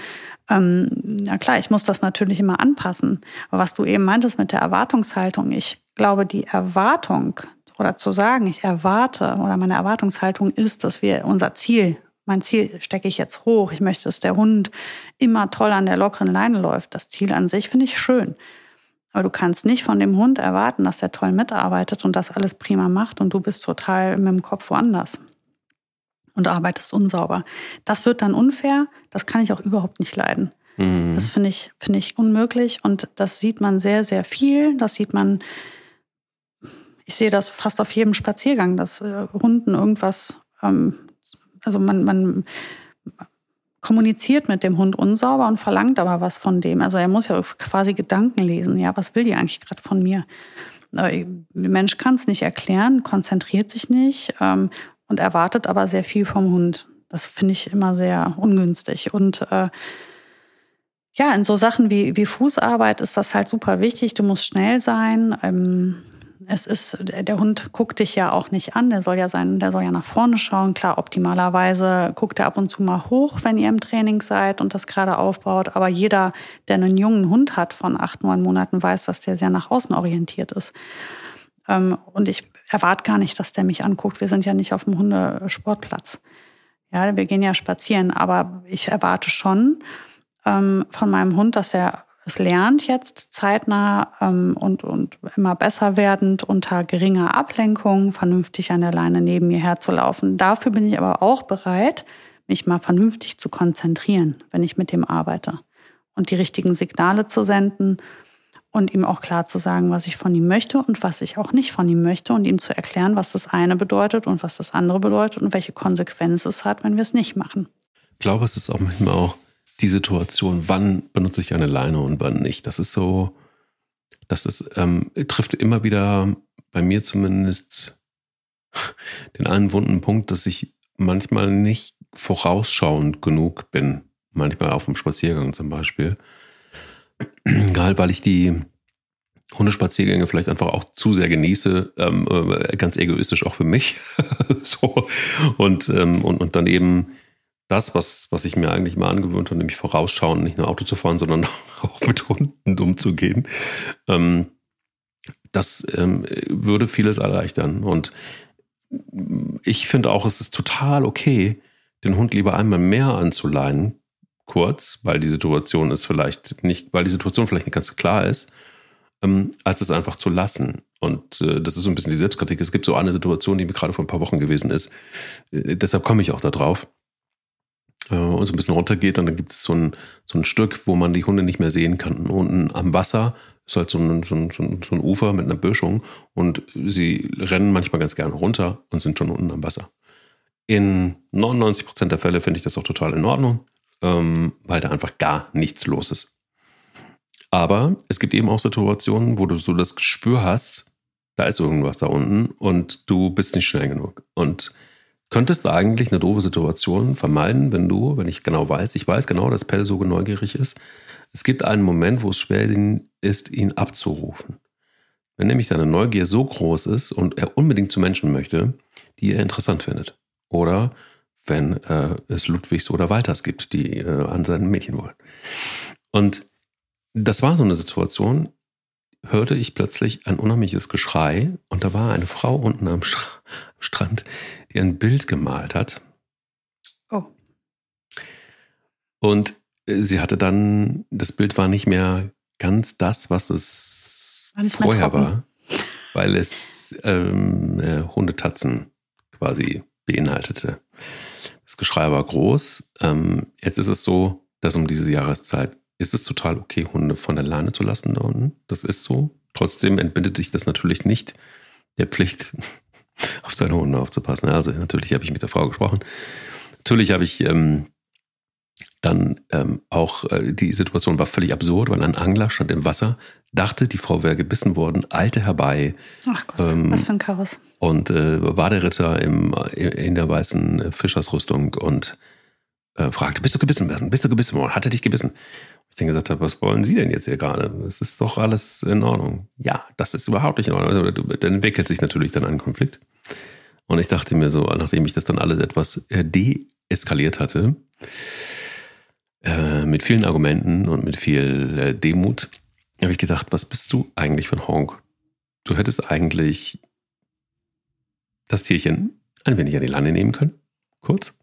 Ähm, na klar, ich muss das natürlich immer anpassen. Aber was du eben meintest mit der Erwartungshaltung, ich glaube, die Erwartung oder zu sagen, ich erwarte oder meine Erwartungshaltung ist, dass wir unser Ziel Mein Ziel stecke ich jetzt hoch. Ich möchte, dass der Hund immer toll an der lockeren Leine läuft. Das Ziel an sich finde ich schön. Aber du kannst nicht von dem Hund erwarten, dass er toll mitarbeitet und das alles prima macht und du bist total mit dem Kopf woanders und arbeitest unsauber. Das wird dann unfair. Das kann ich auch überhaupt nicht leiden. Mhm. Das finde ich, finde ich unmöglich und das sieht man sehr, sehr viel. Das sieht man, ich sehe das fast auf jedem Spaziergang, dass Hunden irgendwas... Ähm, Also man, man kommuniziert mit dem Hund unsauber und verlangt aber was von dem. Also er muss ja quasi Gedanken lesen. Ja, was will die eigentlich gerade von mir? Der Mensch kann es nicht erklären, konzentriert sich nicht ähm, und erwartet aber sehr viel vom Hund. Das finde ich immer sehr ungünstig. Und äh, ja, in so Sachen wie, wie Fußarbeit ist das halt super wichtig. Du musst schnell sein. Ähm, Es ist, der Hund guckt dich ja auch nicht an, der soll ja sein, der soll ja nach vorne schauen. Klar, optimalerweise guckt er ab und zu mal hoch, wenn ihr im Training seid und das gerade aufbaut. Aber jeder, der einen jungen Hund hat von acht, neun Monaten, weiß, dass der sehr nach außen orientiert ist. Und ich erwarte gar nicht, dass der mich anguckt. Wir sind ja nicht auf dem Hundesportplatz. Ja, wir gehen ja spazieren, aber ich erwarte schon ähm, von meinem Hund, dass er es lernt jetzt zeitnah ähm, und, und immer besser werdend unter geringer Ablenkung vernünftig an der Leine neben mir herzulaufen. Dafür bin ich aber auch bereit, mich mal vernünftig zu konzentrieren, wenn ich mit dem arbeite und die richtigen Signale zu senden und ihm auch klar zu sagen, was ich von ihm möchte und was ich auch nicht von ihm möchte und ihm zu erklären, was das eine bedeutet und was das andere bedeutet und welche Konsequenz es hat, wenn wir es nicht machen. Ich glaube, es ist auch manchmal auch die Situation, wann benutze ich eine Leine und wann nicht. Das ist so, das ist, ähm, trifft immer wieder bei mir zumindest den einen wunden Punkt, dass ich manchmal nicht vorausschauend genug bin. Manchmal auf dem Spaziergang zum Beispiel. Gerade weil ich die Hundespaziergänge vielleicht einfach auch zu sehr genieße, ähm, ganz egoistisch auch für mich. so. und, ähm, und, und dann eben das, was, was ich mir eigentlich mal angewöhnt habe, nämlich vorausschauen, nicht nur Auto zu fahren, sondern auch mit Hunden umzugehen, ähm, das ähm, würde vieles erleichtern. Und ich finde auch, es ist total okay, den Hund lieber einmal mehr anzuleinen, kurz, weil die Situation ist vielleicht nicht, weil die Situation vielleicht nicht ganz klar ist, ähm, als es einfach zu lassen. Und äh, das ist so ein bisschen die Selbstkritik. Es gibt so eine Situation, die mir gerade vor ein paar Wochen gewesen ist. Äh, deshalb komme ich auch da drauf. Und so ein bisschen runtergeht und dann gibt es so ein, so ein Stück, wo man die Hunde nicht mehr sehen kann. Unten am Wasser ist halt so ein, so ein, so ein Ufer mit einer Böschung und sie rennen manchmal ganz gerne runter und sind schon unten am Wasser. In neunundneunzig Prozent der Fälle finde ich das auch total in Ordnung, ähm, weil da einfach gar nichts los ist. Aber es gibt eben auch Situationen, wo du so das Gespür hast, da ist irgendwas da unten und du bist nicht schnell genug. Und könntest du eigentlich eine doofe Situation vermeiden, wenn du, wenn ich genau weiß, ich weiß genau, dass Pelle so neugierig ist, es gibt einen Moment, wo es schwer ist, ihn abzurufen. Wenn nämlich seine Neugier so groß ist und er unbedingt zu Menschen möchte, die er interessant findet. Oder wenn äh, es Ludwigs oder Walters gibt, die äh, an sein Mädchen wollen. Und das war so eine Situation, hörte ich plötzlich ein unheimliches Geschrei und da war eine Frau unten am Stra- Strand, die ein Bild gemalt hat. Oh. Und sie hatte dann, das Bild war nicht mehr ganz das, was es war vorher war, weil es ähm, äh, Hundetatzen quasi beinhaltete. Das Geschrei war groß. Ähm, jetzt ist es so, dass um diese Jahreszeit ist es total okay, Hunde von der Leine zu lassen da unten. Das ist so. Trotzdem entbindet dich das natürlich nicht der Pflicht, auf deine Hunde aufzupassen. Also natürlich habe ich mit der Frau gesprochen. Natürlich habe ich ähm, dann ähm, auch, äh, die Situation war völlig absurd, weil ein Angler stand im Wasser, dachte, die Frau wäre gebissen worden, eilte herbei. Ach Gott, ähm, was für ein Chaos. Und äh, war der Ritter im, in der weißen Fischersrüstung und äh, fragte, bist du gebissen worden? Bist du gebissen worden? Hat er dich gebissen? Ich dann gesagt habe, was wollen Sie denn jetzt hier gerade? Es ist doch alles in Ordnung. Ja, das ist überhaupt nicht in Ordnung. Dann entwickelt sich natürlich dann ein Konflikt. Und ich dachte mir so, nachdem ich das dann alles etwas deeskaliert hatte, äh, mit vielen Argumenten und mit viel äh, Demut, habe ich gedacht, was bist du eigentlich für ein Honk? Du hättest eigentlich das Tierchen ein wenig an die Leine nehmen können, kurz.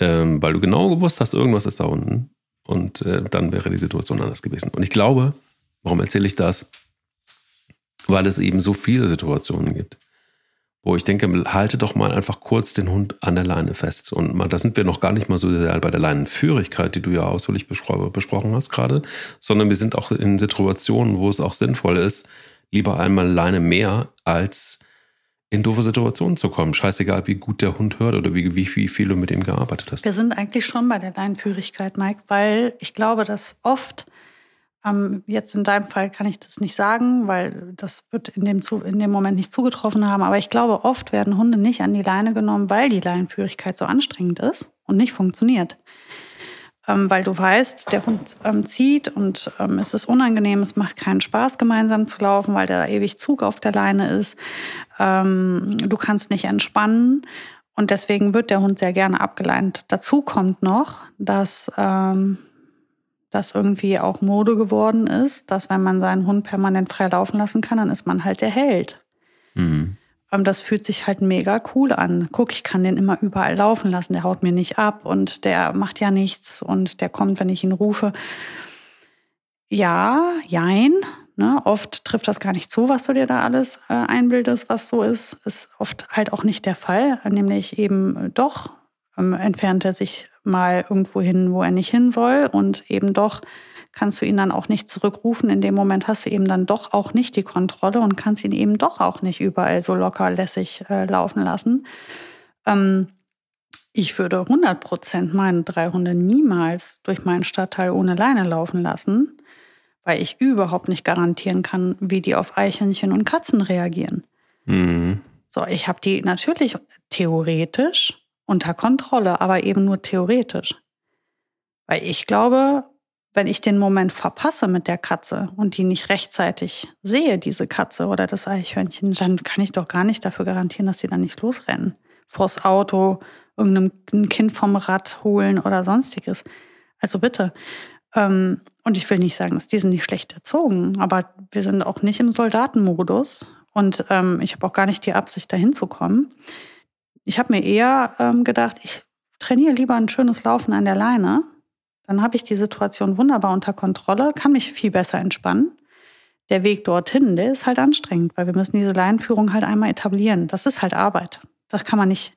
Ähm, weil du genau gewusst hast, irgendwas ist da unten. Und äh, dann wäre die Situation anders gewesen. Und ich glaube, warum erzähle ich das? Weil es eben so viele Situationen gibt, wo ich denke, halte doch mal einfach kurz den Hund an der Leine fest. Und mal, da sind wir noch gar nicht mal so sehr bei der Leinenführigkeit, die du ja ausführlich bespro- besprochen hast gerade, sondern wir sind auch in Situationen, wo es auch sinnvoll ist, lieber einmal Leine mehr, als in doofe Situationen zu kommen. Scheißegal, wie gut der Hund hört oder wie, wie, wie viel du mit ihm gearbeitet hast. Wir sind eigentlich schon bei der Leinenführigkeit, Mike, weil ich glaube, dass oft, ähm, jetzt in deinem Fall kann ich das nicht sagen, weil das wird in dem, in dem Moment nicht zugetroffen haben, aber ich glaube, oft werden Hunde nicht an die Leine genommen, weil die Leinenführigkeit so anstrengend ist und nicht funktioniert. Ähm, weil du weißt, der Hund ähm, zieht und ähm, es ist unangenehm, es macht keinen Spaß, gemeinsam zu laufen, weil da ewig Zug auf der Leine ist. Ähm, du kannst nicht entspannen und deswegen wird der Hund sehr gerne abgeleint. Dazu kommt noch, dass ähm, das irgendwie auch Mode geworden ist, dass wenn man seinen Hund permanent frei laufen lassen kann, dann ist man halt der Held. Mhm. Das fühlt sich halt mega cool an. Guck, ich kann den immer überall laufen lassen. Der haut mir nicht ab und der macht ja nichts und der kommt, wenn ich ihn rufe. Ja, jein. Ne? Oft trifft das gar nicht zu, was du dir da alles äh, einbildest, was so ist. Ist oft halt auch nicht der Fall. Nämlich eben doch ähm, entfernt er sich mal irgendwo hin, wo er nicht hin soll. Und eben doch kannst du ihn dann auch nicht zurückrufen. In dem Moment hast du eben dann doch auch nicht die Kontrolle und kannst ihn eben doch auch nicht überall so locker lässig äh, laufen lassen. Ähm, ich würde hundert Prozent meine drei Hunde niemals durch meinen Stadtteil ohne Leine laufen lassen, weil ich überhaupt nicht garantieren kann, wie die auf Eichhörnchen und Katzen reagieren. Mhm. So, ich habe die natürlich theoretisch unter Kontrolle, aber eben nur theoretisch. Weil ich glaube, wenn ich den Moment verpasse mit der Katze und die nicht rechtzeitig sehe, diese Katze oder das Eichhörnchen, dann kann ich doch gar nicht dafür garantieren, dass die dann nicht losrennen. Vors Auto, irgendein Kind vom Rad holen oder sonstiges. Also bitte. Und ich will nicht sagen, dass die sind nicht schlecht erzogen, aber wir sind auch nicht im Soldatenmodus und ich habe auch gar nicht die Absicht, dahin zu kommen. Ich habe mir eher gedacht, ich trainiere lieber ein schönes Laufen an der Leine. Dann habe ich die Situation wunderbar unter Kontrolle, kann mich viel besser entspannen. Der Weg dorthin, der ist halt anstrengend, weil wir müssen diese Leinenführung halt einmal etablieren. Das ist halt Arbeit. Das kann man nicht.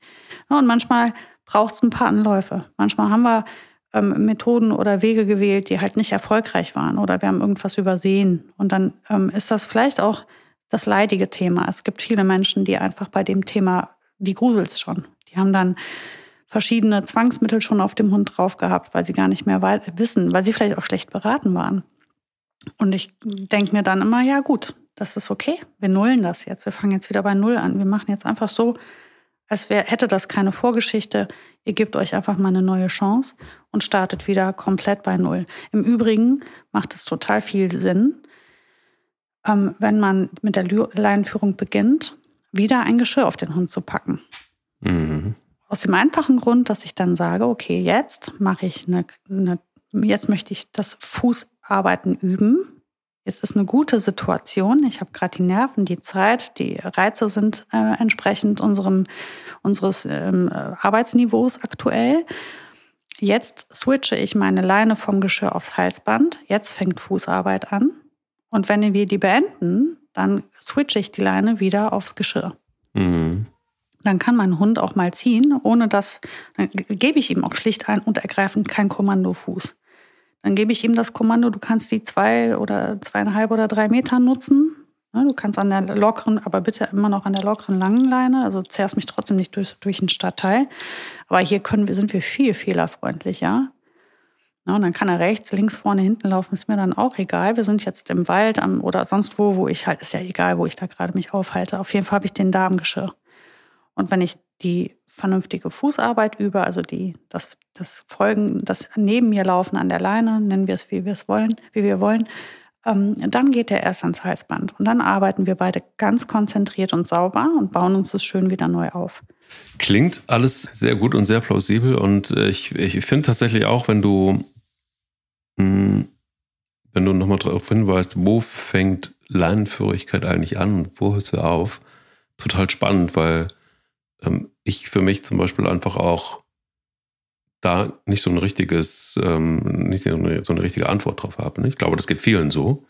Und manchmal braucht es ein paar Anläufe. Manchmal haben wir ähm, Methoden oder Wege gewählt, die halt nicht erfolgreich waren oder wir haben irgendwas übersehen. Und dann ähm, ist das vielleicht auch das leidige Thema. Es gibt viele Menschen, die einfach bei dem Thema, die gruselt's schon. Die haben dann verschiedene Zwangsmittel schon auf dem Hund drauf gehabt, weil sie gar nicht mehr wissen, weil sie vielleicht auch schlecht beraten waren. Und ich denke mir dann immer, ja gut, das ist okay, wir nullen das jetzt, wir fangen jetzt wieder bei Null an, wir machen jetzt einfach so, als wär, hätte das keine Vorgeschichte, ihr gebt euch einfach mal eine neue Chance und startet wieder komplett bei Null. Im Übrigen macht es total viel Sinn, ähm, wenn man mit der Leinenführung beginnt, wieder ein Geschirr auf den Hund zu packen. Mhm. Aus dem einfachen Grund, dass ich dann sage, okay, jetzt mache ich eine, eine, jetzt möchte ich das Fußarbeiten üben. Jetzt ist eine gute Situation. Ich habe gerade die Nerven, die Zeit, die Reize sind äh, entsprechend unserem, unseres ähm, Arbeitsniveaus aktuell. Jetzt switche ich meine Leine vom Geschirr aufs Halsband. Jetzt fängt Fußarbeit an. Und wenn wir die beenden, dann switche ich die Leine wieder aufs Geschirr. Mhm. Dann kann mein Hund auch mal ziehen, ohne dass, dann gebe ich ihm auch schlicht ein und ergreifend kein Kommandofuß. Dann gebe ich ihm das Kommando, du kannst die zwei oder zweieinhalb oder drei Meter nutzen. Du kannst an der lockeren, aber bitte immer noch an der lockeren langen Leine, also zerrst mich trotzdem nicht durch, durch den Stadtteil. Aber hier können wir, sind wir viel fehlerfreundlicher. Und dann kann er rechts, links, vorne, hinten laufen, ist mir dann auch egal. Wir sind jetzt im Wald oder sonst wo, wo ich halt, ist ja egal, wo ich da gerade mich aufhalte. Auf jeden Fall habe ich den da im Geschirr. Und wenn ich die vernünftige Fußarbeit übe, also die, das, das Folgen, das neben mir Laufen an der Leine, nennen wir es, wie wir es wollen, wie wir wollen, ähm, dann geht der erst ans Halsband. Und dann arbeiten wir beide ganz konzentriert und sauber und bauen uns das schön wieder neu auf. Klingt alles sehr gut und sehr plausibel. Und ich, ich finde tatsächlich auch, wenn du, mh, wenn du nochmal darauf hinweist, wo fängt Leinenführigkeit eigentlich an und wo hörst du auf, total spannend, weil ich für mich zum Beispiel einfach auch da nicht so ein richtiges, ähm, nicht so eine, so eine richtige Antwort drauf habe. Ich glaube, das geht vielen so.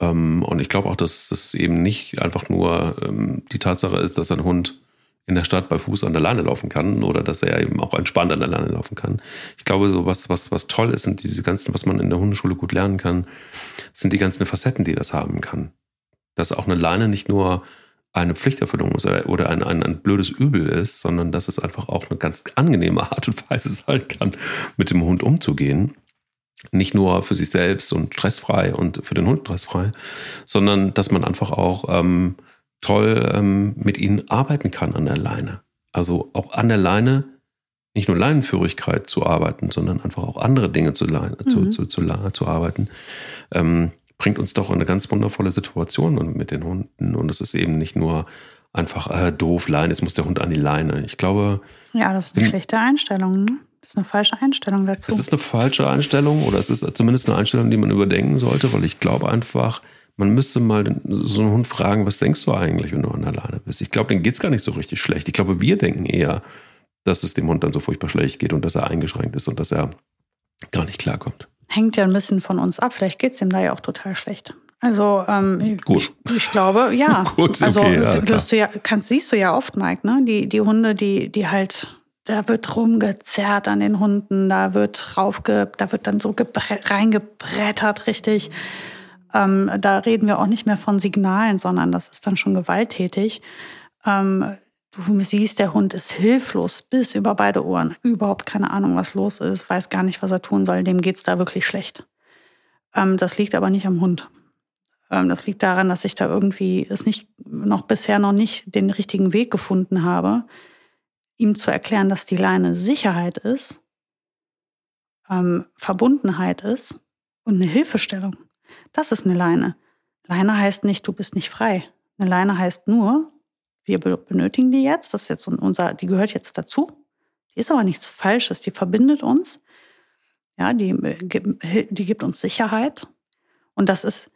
Ähm, und ich glaube auch, dass das eben nicht einfach nur ähm, die Tatsache ist, dass ein Hund in der Stadt bei Fuß an der Leine laufen kann oder dass er eben auch entspannt an der Leine laufen kann. Ich glaube, so was, was, was toll ist, sind diese ganzen, was man in der Hundeschule gut lernen kann, sind die ganzen Facetten, die das haben kann. Dass auch eine Leine nicht nur eine Pflichterfüllung ist oder ein, ein, ein blödes Übel ist, sondern dass es einfach auch eine ganz angenehme Art und Weise sein kann, mit dem Hund umzugehen. Nicht nur für sich selbst und stressfrei und für den Hund stressfrei, sondern dass man einfach auch ähm, toll ähm, mit ihnen arbeiten kann an der Leine. Also auch an der Leine nicht nur Leinenführigkeit zu arbeiten, sondern einfach auch andere Dinge zu, Leine, mhm. zu, zu, zu, zu, zu arbeiten. Ähm, bringt uns doch in eine ganz wundervolle Situation mit den Hunden. Und es ist eben nicht nur einfach äh, doof, Leine, jetzt muss der Hund an die Leine. Ich glaube... Ja, das ist eine schlechte Einstellung. Ne? Das ist eine falsche Einstellung dazu. Es ist eine falsche Einstellung oder es ist zumindest eine Einstellung, die man überdenken sollte, weil ich glaube einfach, Man müsste mal so einen Hund fragen, was denkst du eigentlich, wenn du an der Leine bist? Ich glaube, denen geht es gar nicht so richtig schlecht. Ich glaube, wir denken eher, dass es dem Hund dann so furchtbar schlecht geht und dass er eingeschränkt ist und dass er gar nicht klarkommt. Hängt ja ein bisschen von uns ab. Vielleicht geht es dem da ja auch total schlecht. Also ähm, Gut. Ich, ich glaube, ja. Gut, also okay, ja, du ja, kannst, siehst du ja oft, Mike, ne? Die, die Hunde, die, die halt, da wird rumgezerrt an den Hunden, da wird raufge, da wird dann so gebret, reingebrettert, richtig. Ähm, da reden wir auch nicht mehr von Signalen, sondern das ist dann schon gewalttätig. Ähm, du siehst, der Hund ist hilflos bis über beide Ohren. Überhaupt keine Ahnung, was los ist, weiß gar nicht, was er tun soll. Dem geht's da wirklich schlecht. Ähm, das liegt aber nicht am Hund. Das liegt daran, dass ich da irgendwie es nicht, noch bisher noch nicht den richtigen Weg gefunden habe, ihm zu erklären, dass die Leine Sicherheit ist, ähm, Verbundenheit ist und eine Hilfestellung. Das ist eine Leine. Leine heißt nicht, du bist nicht frei. Eine Leine heißt nur, wir benötigen die jetzt, das ist jetzt unser, die gehört jetzt dazu. Die ist aber nichts Falsches, die verbindet uns. Ja, die, die gibt uns Sicherheit. Und das ist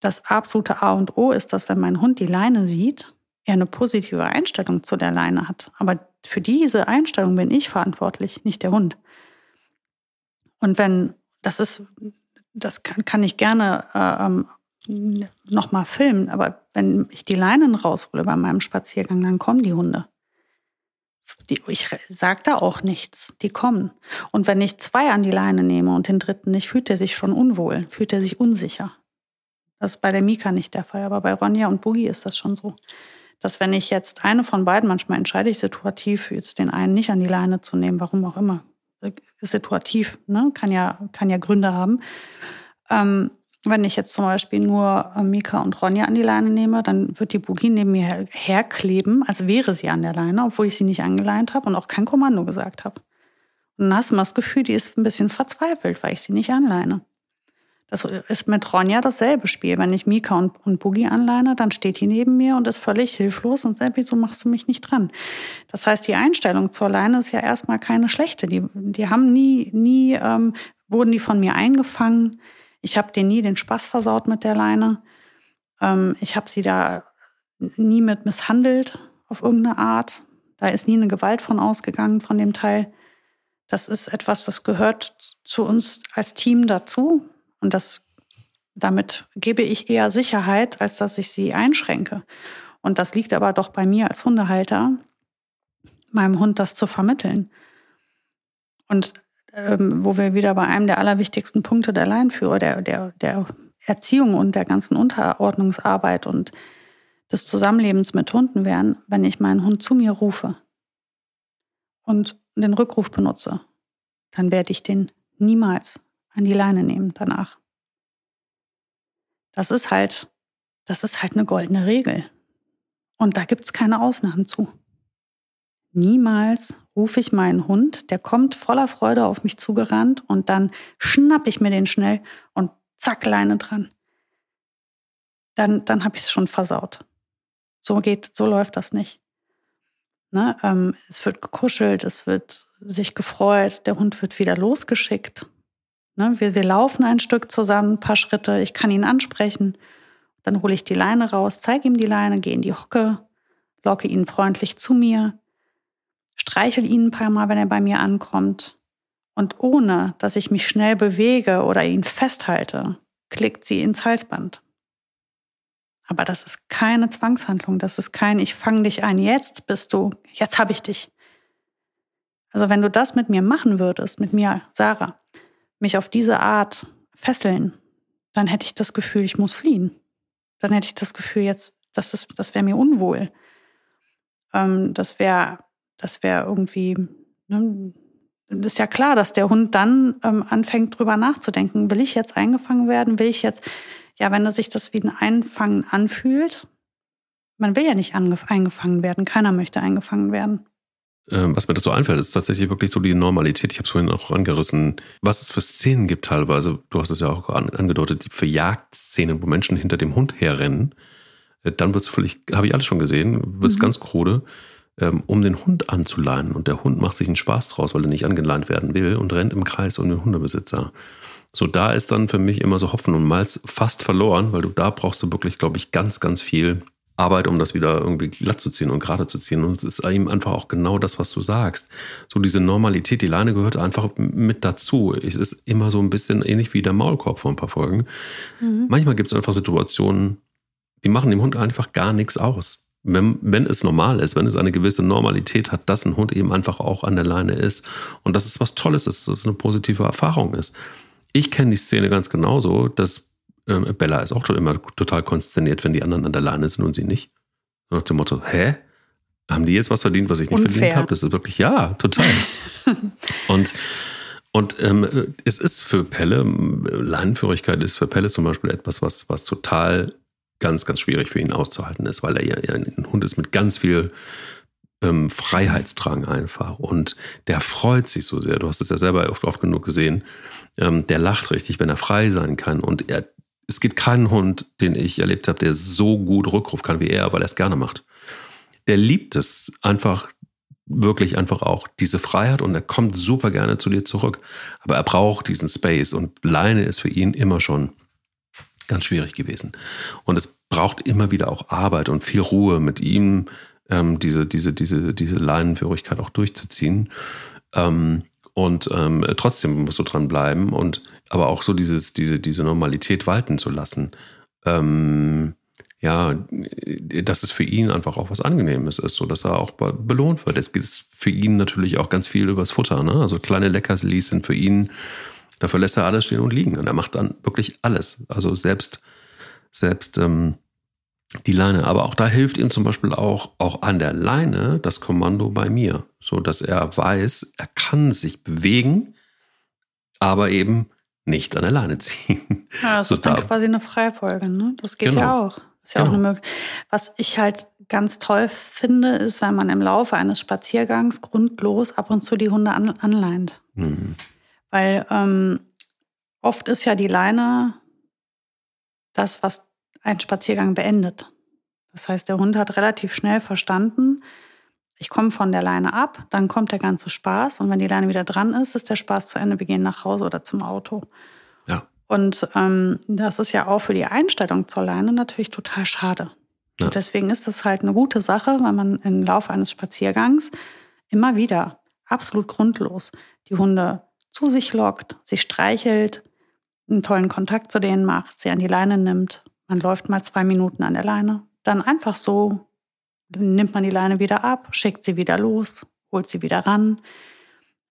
das absolute A und O ist, dass wenn mein Hund die Leine sieht, er eine positive Einstellung zu der Leine hat. Aber für diese Einstellung bin ich verantwortlich, nicht der Hund. Und wenn, das ist, das kann, kann ich gerne ähm, nochmal filmen, aber wenn ich die Leinen raushole bei meinem Spaziergang, dann kommen die Hunde. Die, ich sage da auch nichts, die kommen. Und wenn ich zwei an die Leine nehme und den dritten nicht, fühlt er sich schon unwohl, fühlt er sich unsicher. Das ist bei der Mika nicht der Fall, aber bei Ronja und Boogie ist das schon so. Dass wenn ich jetzt eine von beiden, manchmal entscheide ich situativ, jetzt den einen nicht an die Leine zu nehmen, warum auch immer. Situativ, ne? Kann ja, kann ja Gründe haben. Ähm, wenn ich jetzt zum Beispiel nur Mika und Ronja an die Leine nehme, dann wird die Boogie neben mir her- herkleben, als wäre sie an der Leine, obwohl ich sie nicht angeleint habe und auch kein Kommando gesagt habe. Und dann hast du mal das Gefühl, die ist ein bisschen verzweifelt, weil ich sie nicht anleine. Das ist mit Ronja dasselbe Spiel. Wenn ich Mika und, und Boogie anleine, dann steht die neben mir und ist völlig hilflos und sagt, wieso machst du mich nicht dran? Das heißt, die Einstellung zur Leine ist ja erstmal keine schlechte. Die, die haben nie, nie ähm, wurden die von mir eingefangen. Ich habe denen nie den Spaß versaut mit der Leine. Ähm, ich habe sie da nie mit misshandelt auf irgendeine Art. Da ist nie eine Gewalt von ausgegangen, von dem Teil. Das ist etwas, das gehört zu uns als Team dazu. Und das, damit gebe ich eher Sicherheit, als dass ich sie einschränke. Und das liegt aber doch bei mir als Hundehalter, meinem Hund das zu vermitteln. Und ähm, wo wir wieder bei einem der allerwichtigsten Punkte der Leinenführer, der, der, der Erziehung und der ganzen Unterordnungsarbeit und des Zusammenlebens mit Hunden wären, wenn ich meinen Hund zu mir rufe und den Rückruf benutze, dann werde ich den niemals an die Leine nehmen danach. Das ist halt, das ist halt eine goldene Regel. Und da gibt es keine Ausnahmen zu. Niemals rufe ich meinen Hund, der kommt voller Freude auf mich zugerannt und dann schnappe ich mir den schnell und zack, Leine dran. Dann, dann habe ich es schon versaut. So geht, so läuft das nicht. Ne? Ähm, es wird gekuschelt, es wird sich gefreut, der Hund wird wieder losgeschickt. Ne, wir, wir laufen ein Stück zusammen, ein paar Schritte, ich kann ihn ansprechen, dann hole ich die Leine raus, zeige ihm die Leine, gehe in die Hocke, locke ihn freundlich zu mir, streichel ihn ein paar Mal, wenn er bei mir ankommt. Und ohne, dass ich mich schnell bewege oder ihn festhalte, klickt sie ins Halsband. Aber das ist keine Zwangshandlung, das ist kein, ich fange dich ein, jetzt bist du, jetzt habe ich dich. Also wenn du das mit mir machen würdest, mit mir, Sarah, mich auf diese Art fesseln, dann hätte ich das Gefühl, ich muss fliehen. Dann hätte ich das Gefühl, jetzt, das ist, das wäre mir unwohl. Ähm, das wäre, das wäre irgendwie, ne, ist ja klar, dass der Hund dann ähm, anfängt, drüber nachzudenken. Will ich jetzt eingefangen werden? Will ich jetzt, ja, wenn sich das wie ein Einfangen anfühlt, man will ja nicht angef- eingefangen werden. Keiner möchte eingefangen werden. Was mir dazu einfällt, ist tatsächlich wirklich so die Normalität. Ich habe es vorhin auch angerissen, was es für Szenen gibt teilweise. Du hast es ja auch angedeutet, für Jagdszenen, wo Menschen hinter dem Hund herrennen. Dann wird es völlig, habe ich alles schon gesehen, wird es mhm. ganz krude. ähm, um den Hund anzuleinen. Und der Hund macht sich einen Spaß draus, weil er nicht angeleint werden will und rennt im Kreis um den Hundebesitzer. So, da ist dann für mich immer so Hopfen und Malz fast verloren, weil du da brauchst du wirklich, glaube ich, ganz, ganz viel Arbeit, um das wieder irgendwie glatt zu ziehen und gerade zu ziehen. Und es ist eben einfach auch genau das, was du sagst. So diese Normalität, die Leine gehört einfach mit dazu. Es ist immer so ein bisschen ähnlich wie der Maulkorb vor ein paar Folgen. Mhm. Manchmal gibt es einfach Situationen, die machen dem Hund einfach gar nichts aus. Wenn, wenn es normal ist, wenn es eine gewisse Normalität hat, dass ein Hund eben einfach auch an der Leine ist und dass es was Tolles ist, dass es eine positive Erfahrung ist. Ich kenne die Szene ganz genauso, dass Bella ist auch immer total konsterniert, wenn die anderen an der Leine sind und sie nicht. Nach dem Motto, hä? Haben die jetzt was verdient, was ich nicht Unfair. verdient habe? Das ist wirklich, ja, total. und und ähm, es ist für Pelle, Leinenführigkeit ist für Pelle zum Beispiel etwas, was, was total ganz, ganz schwierig für ihn auszuhalten ist, weil er ja ein Hund ist mit ganz viel ähm, Freiheitsdrang einfach. Und der freut sich so sehr. Du hast es ja selber oft, oft genug gesehen. Ähm, der lacht richtig, wenn er frei sein kann. Und er Es gibt keinen Hund, den ich erlebt habe, der so gut Rückruf kann wie er, weil er es gerne macht. Der liebt es einfach, wirklich einfach auch, diese Freiheit und er kommt super gerne zu dir zurück. Aber er braucht diesen Space und Leine ist für ihn immer schon ganz schwierig gewesen. Und es braucht immer wieder auch Arbeit und viel Ruhe mit ihm, ähm, diese, diese, diese, diese Leinenführigkeit auch durchzuziehen. Ähm, und ähm, trotzdem musst du dranbleiben und aber auch so dieses, diese, diese Normalität walten zu lassen. Ähm, ja, dass es für ihn einfach auch was Angenehmes ist, so dass er auch belohnt wird. Es geht für ihn natürlich auch ganz viel übers Futter. Ne? Also kleine Leckerlis sind für ihn, dafür lässt er alles stehen und liegen. Und er macht dann wirklich alles. Also selbst, selbst ähm, die Leine. Aber auch da hilft ihm zum Beispiel auch, auch an der Leine das Kommando bei mir. So dass er weiß, er kann sich bewegen, aber eben nicht an der Leine ziehen. Ja, das so ist dann da. quasi eine Freifolge, ne? Das geht genau. ja auch. Ist ja genau. auch eine Möglichkeit. Was ich halt ganz toll finde, ist, wenn man im Laufe eines Spaziergangs grundlos ab und zu die Hunde an, anleint. Mhm. Weil ähm, oft ist ja die Leine das, was einen Spaziergang beendet. Das heißt, der Hund hat relativ schnell verstanden, ich komme von der Leine ab, dann kommt der ganze Spaß. Und wenn die Leine wieder dran ist, ist der Spaß zu Ende. Wir gehen nach Hause oder zum Auto. Ja. Und ähm, das ist ja auch für die Einstellung zur Leine natürlich total schade. Ja. Und deswegen ist es halt eine gute Sache, wenn man im Laufe eines Spaziergangs immer wieder absolut grundlos die Hunde zu sich lockt, sie streichelt, einen tollen Kontakt zu denen macht, sie an die Leine nimmt. Man läuft mal zwei Minuten an der Leine. Dann einfach so nimmt man die Leine wieder ab, schickt sie wieder los, holt sie wieder ran.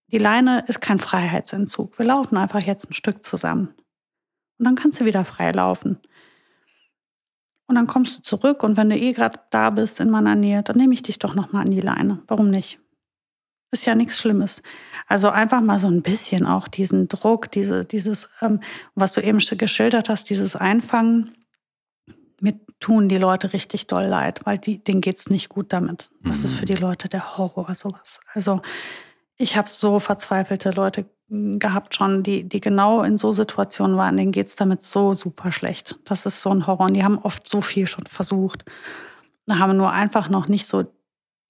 Die Leine ist kein Freiheitsentzug. Wir laufen einfach jetzt ein Stück zusammen. Und dann kannst du wieder frei laufen. Und dann kommst du zurück und wenn du eh gerade da bist in meiner Nähe, dann nehme ich dich doch nochmal an die Leine. Warum nicht? Ist ja nichts Schlimmes. Also einfach mal so ein bisschen auch diesen Druck, diese, dieses, ähm, was du eben geschildert hast, dieses Einfangen. Mir tun die Leute richtig doll leid, weil die, denen geht es nicht gut damit. Das ist für die Leute der Horror, sowas. Also ich habe so verzweifelte Leute gehabt schon, die, die genau in so Situationen waren, denen geht es damit so super schlecht. Das ist so ein Horror und die haben oft so viel schon versucht, haben nur einfach noch nicht so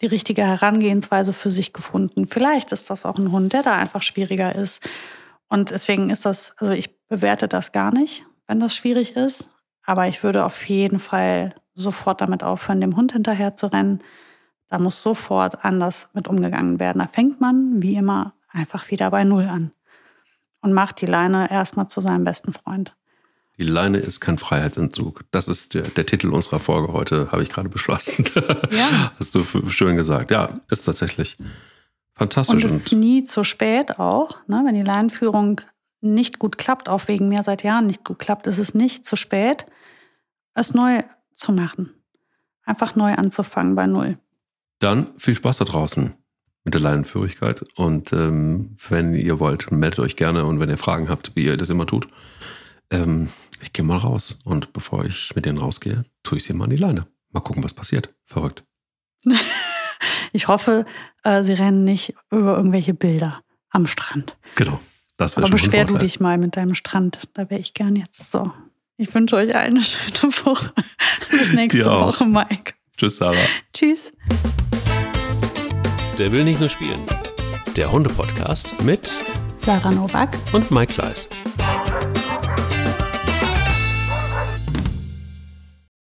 die richtige Herangehensweise für sich gefunden. Vielleicht ist das auch ein Hund, der da einfach schwieriger ist. Und deswegen ist das, also ich bewerte das gar nicht, wenn das schwierig ist. Aber ich würde auf jeden Fall sofort damit aufhören, dem Hund hinterher zu rennen. Da muss sofort anders mit umgegangen werden. Da fängt man, wie immer, einfach wieder bei Null an und macht die Leine erstmal zu seinem besten Freund. Die Leine ist kein Freiheitsentzug. Das ist der, der Titel unserer Folge heute, habe ich gerade beschlossen. Ja. Hast du schön gesagt. Ja, ist tatsächlich fantastisch. Und es ist nie zu spät auch, ne, wenn die Leinenführung nicht gut klappt, auch wegen mir seit Jahren nicht gut klappt, ist es nicht zu spät, es neu zu machen. Einfach neu anzufangen bei Null. Dann viel Spaß da draußen mit der Leinenführigkeit und ähm, wenn ihr wollt, meldet euch gerne und wenn ihr Fragen habt, wie ihr das immer tut, ähm, ich gehe mal raus und bevor ich mit denen rausgehe, tue ich sie mal an die Leine. Mal gucken, was passiert. Verrückt. Ich hoffe, äh, sie rennen nicht über irgendwelche Bilder am Strand. Genau. Das Aber beschwer du dich mal mit deinem Strand. Da wäre ich gern jetzt so. Ich wünsche euch allen eine schöne Woche. Bis nächste Woche, Mike. Tschüss, Sarah. Tschüss. Der will nicht nur spielen. Der Hunde-Podcast mit Sarah Nowak und Mike Kleis.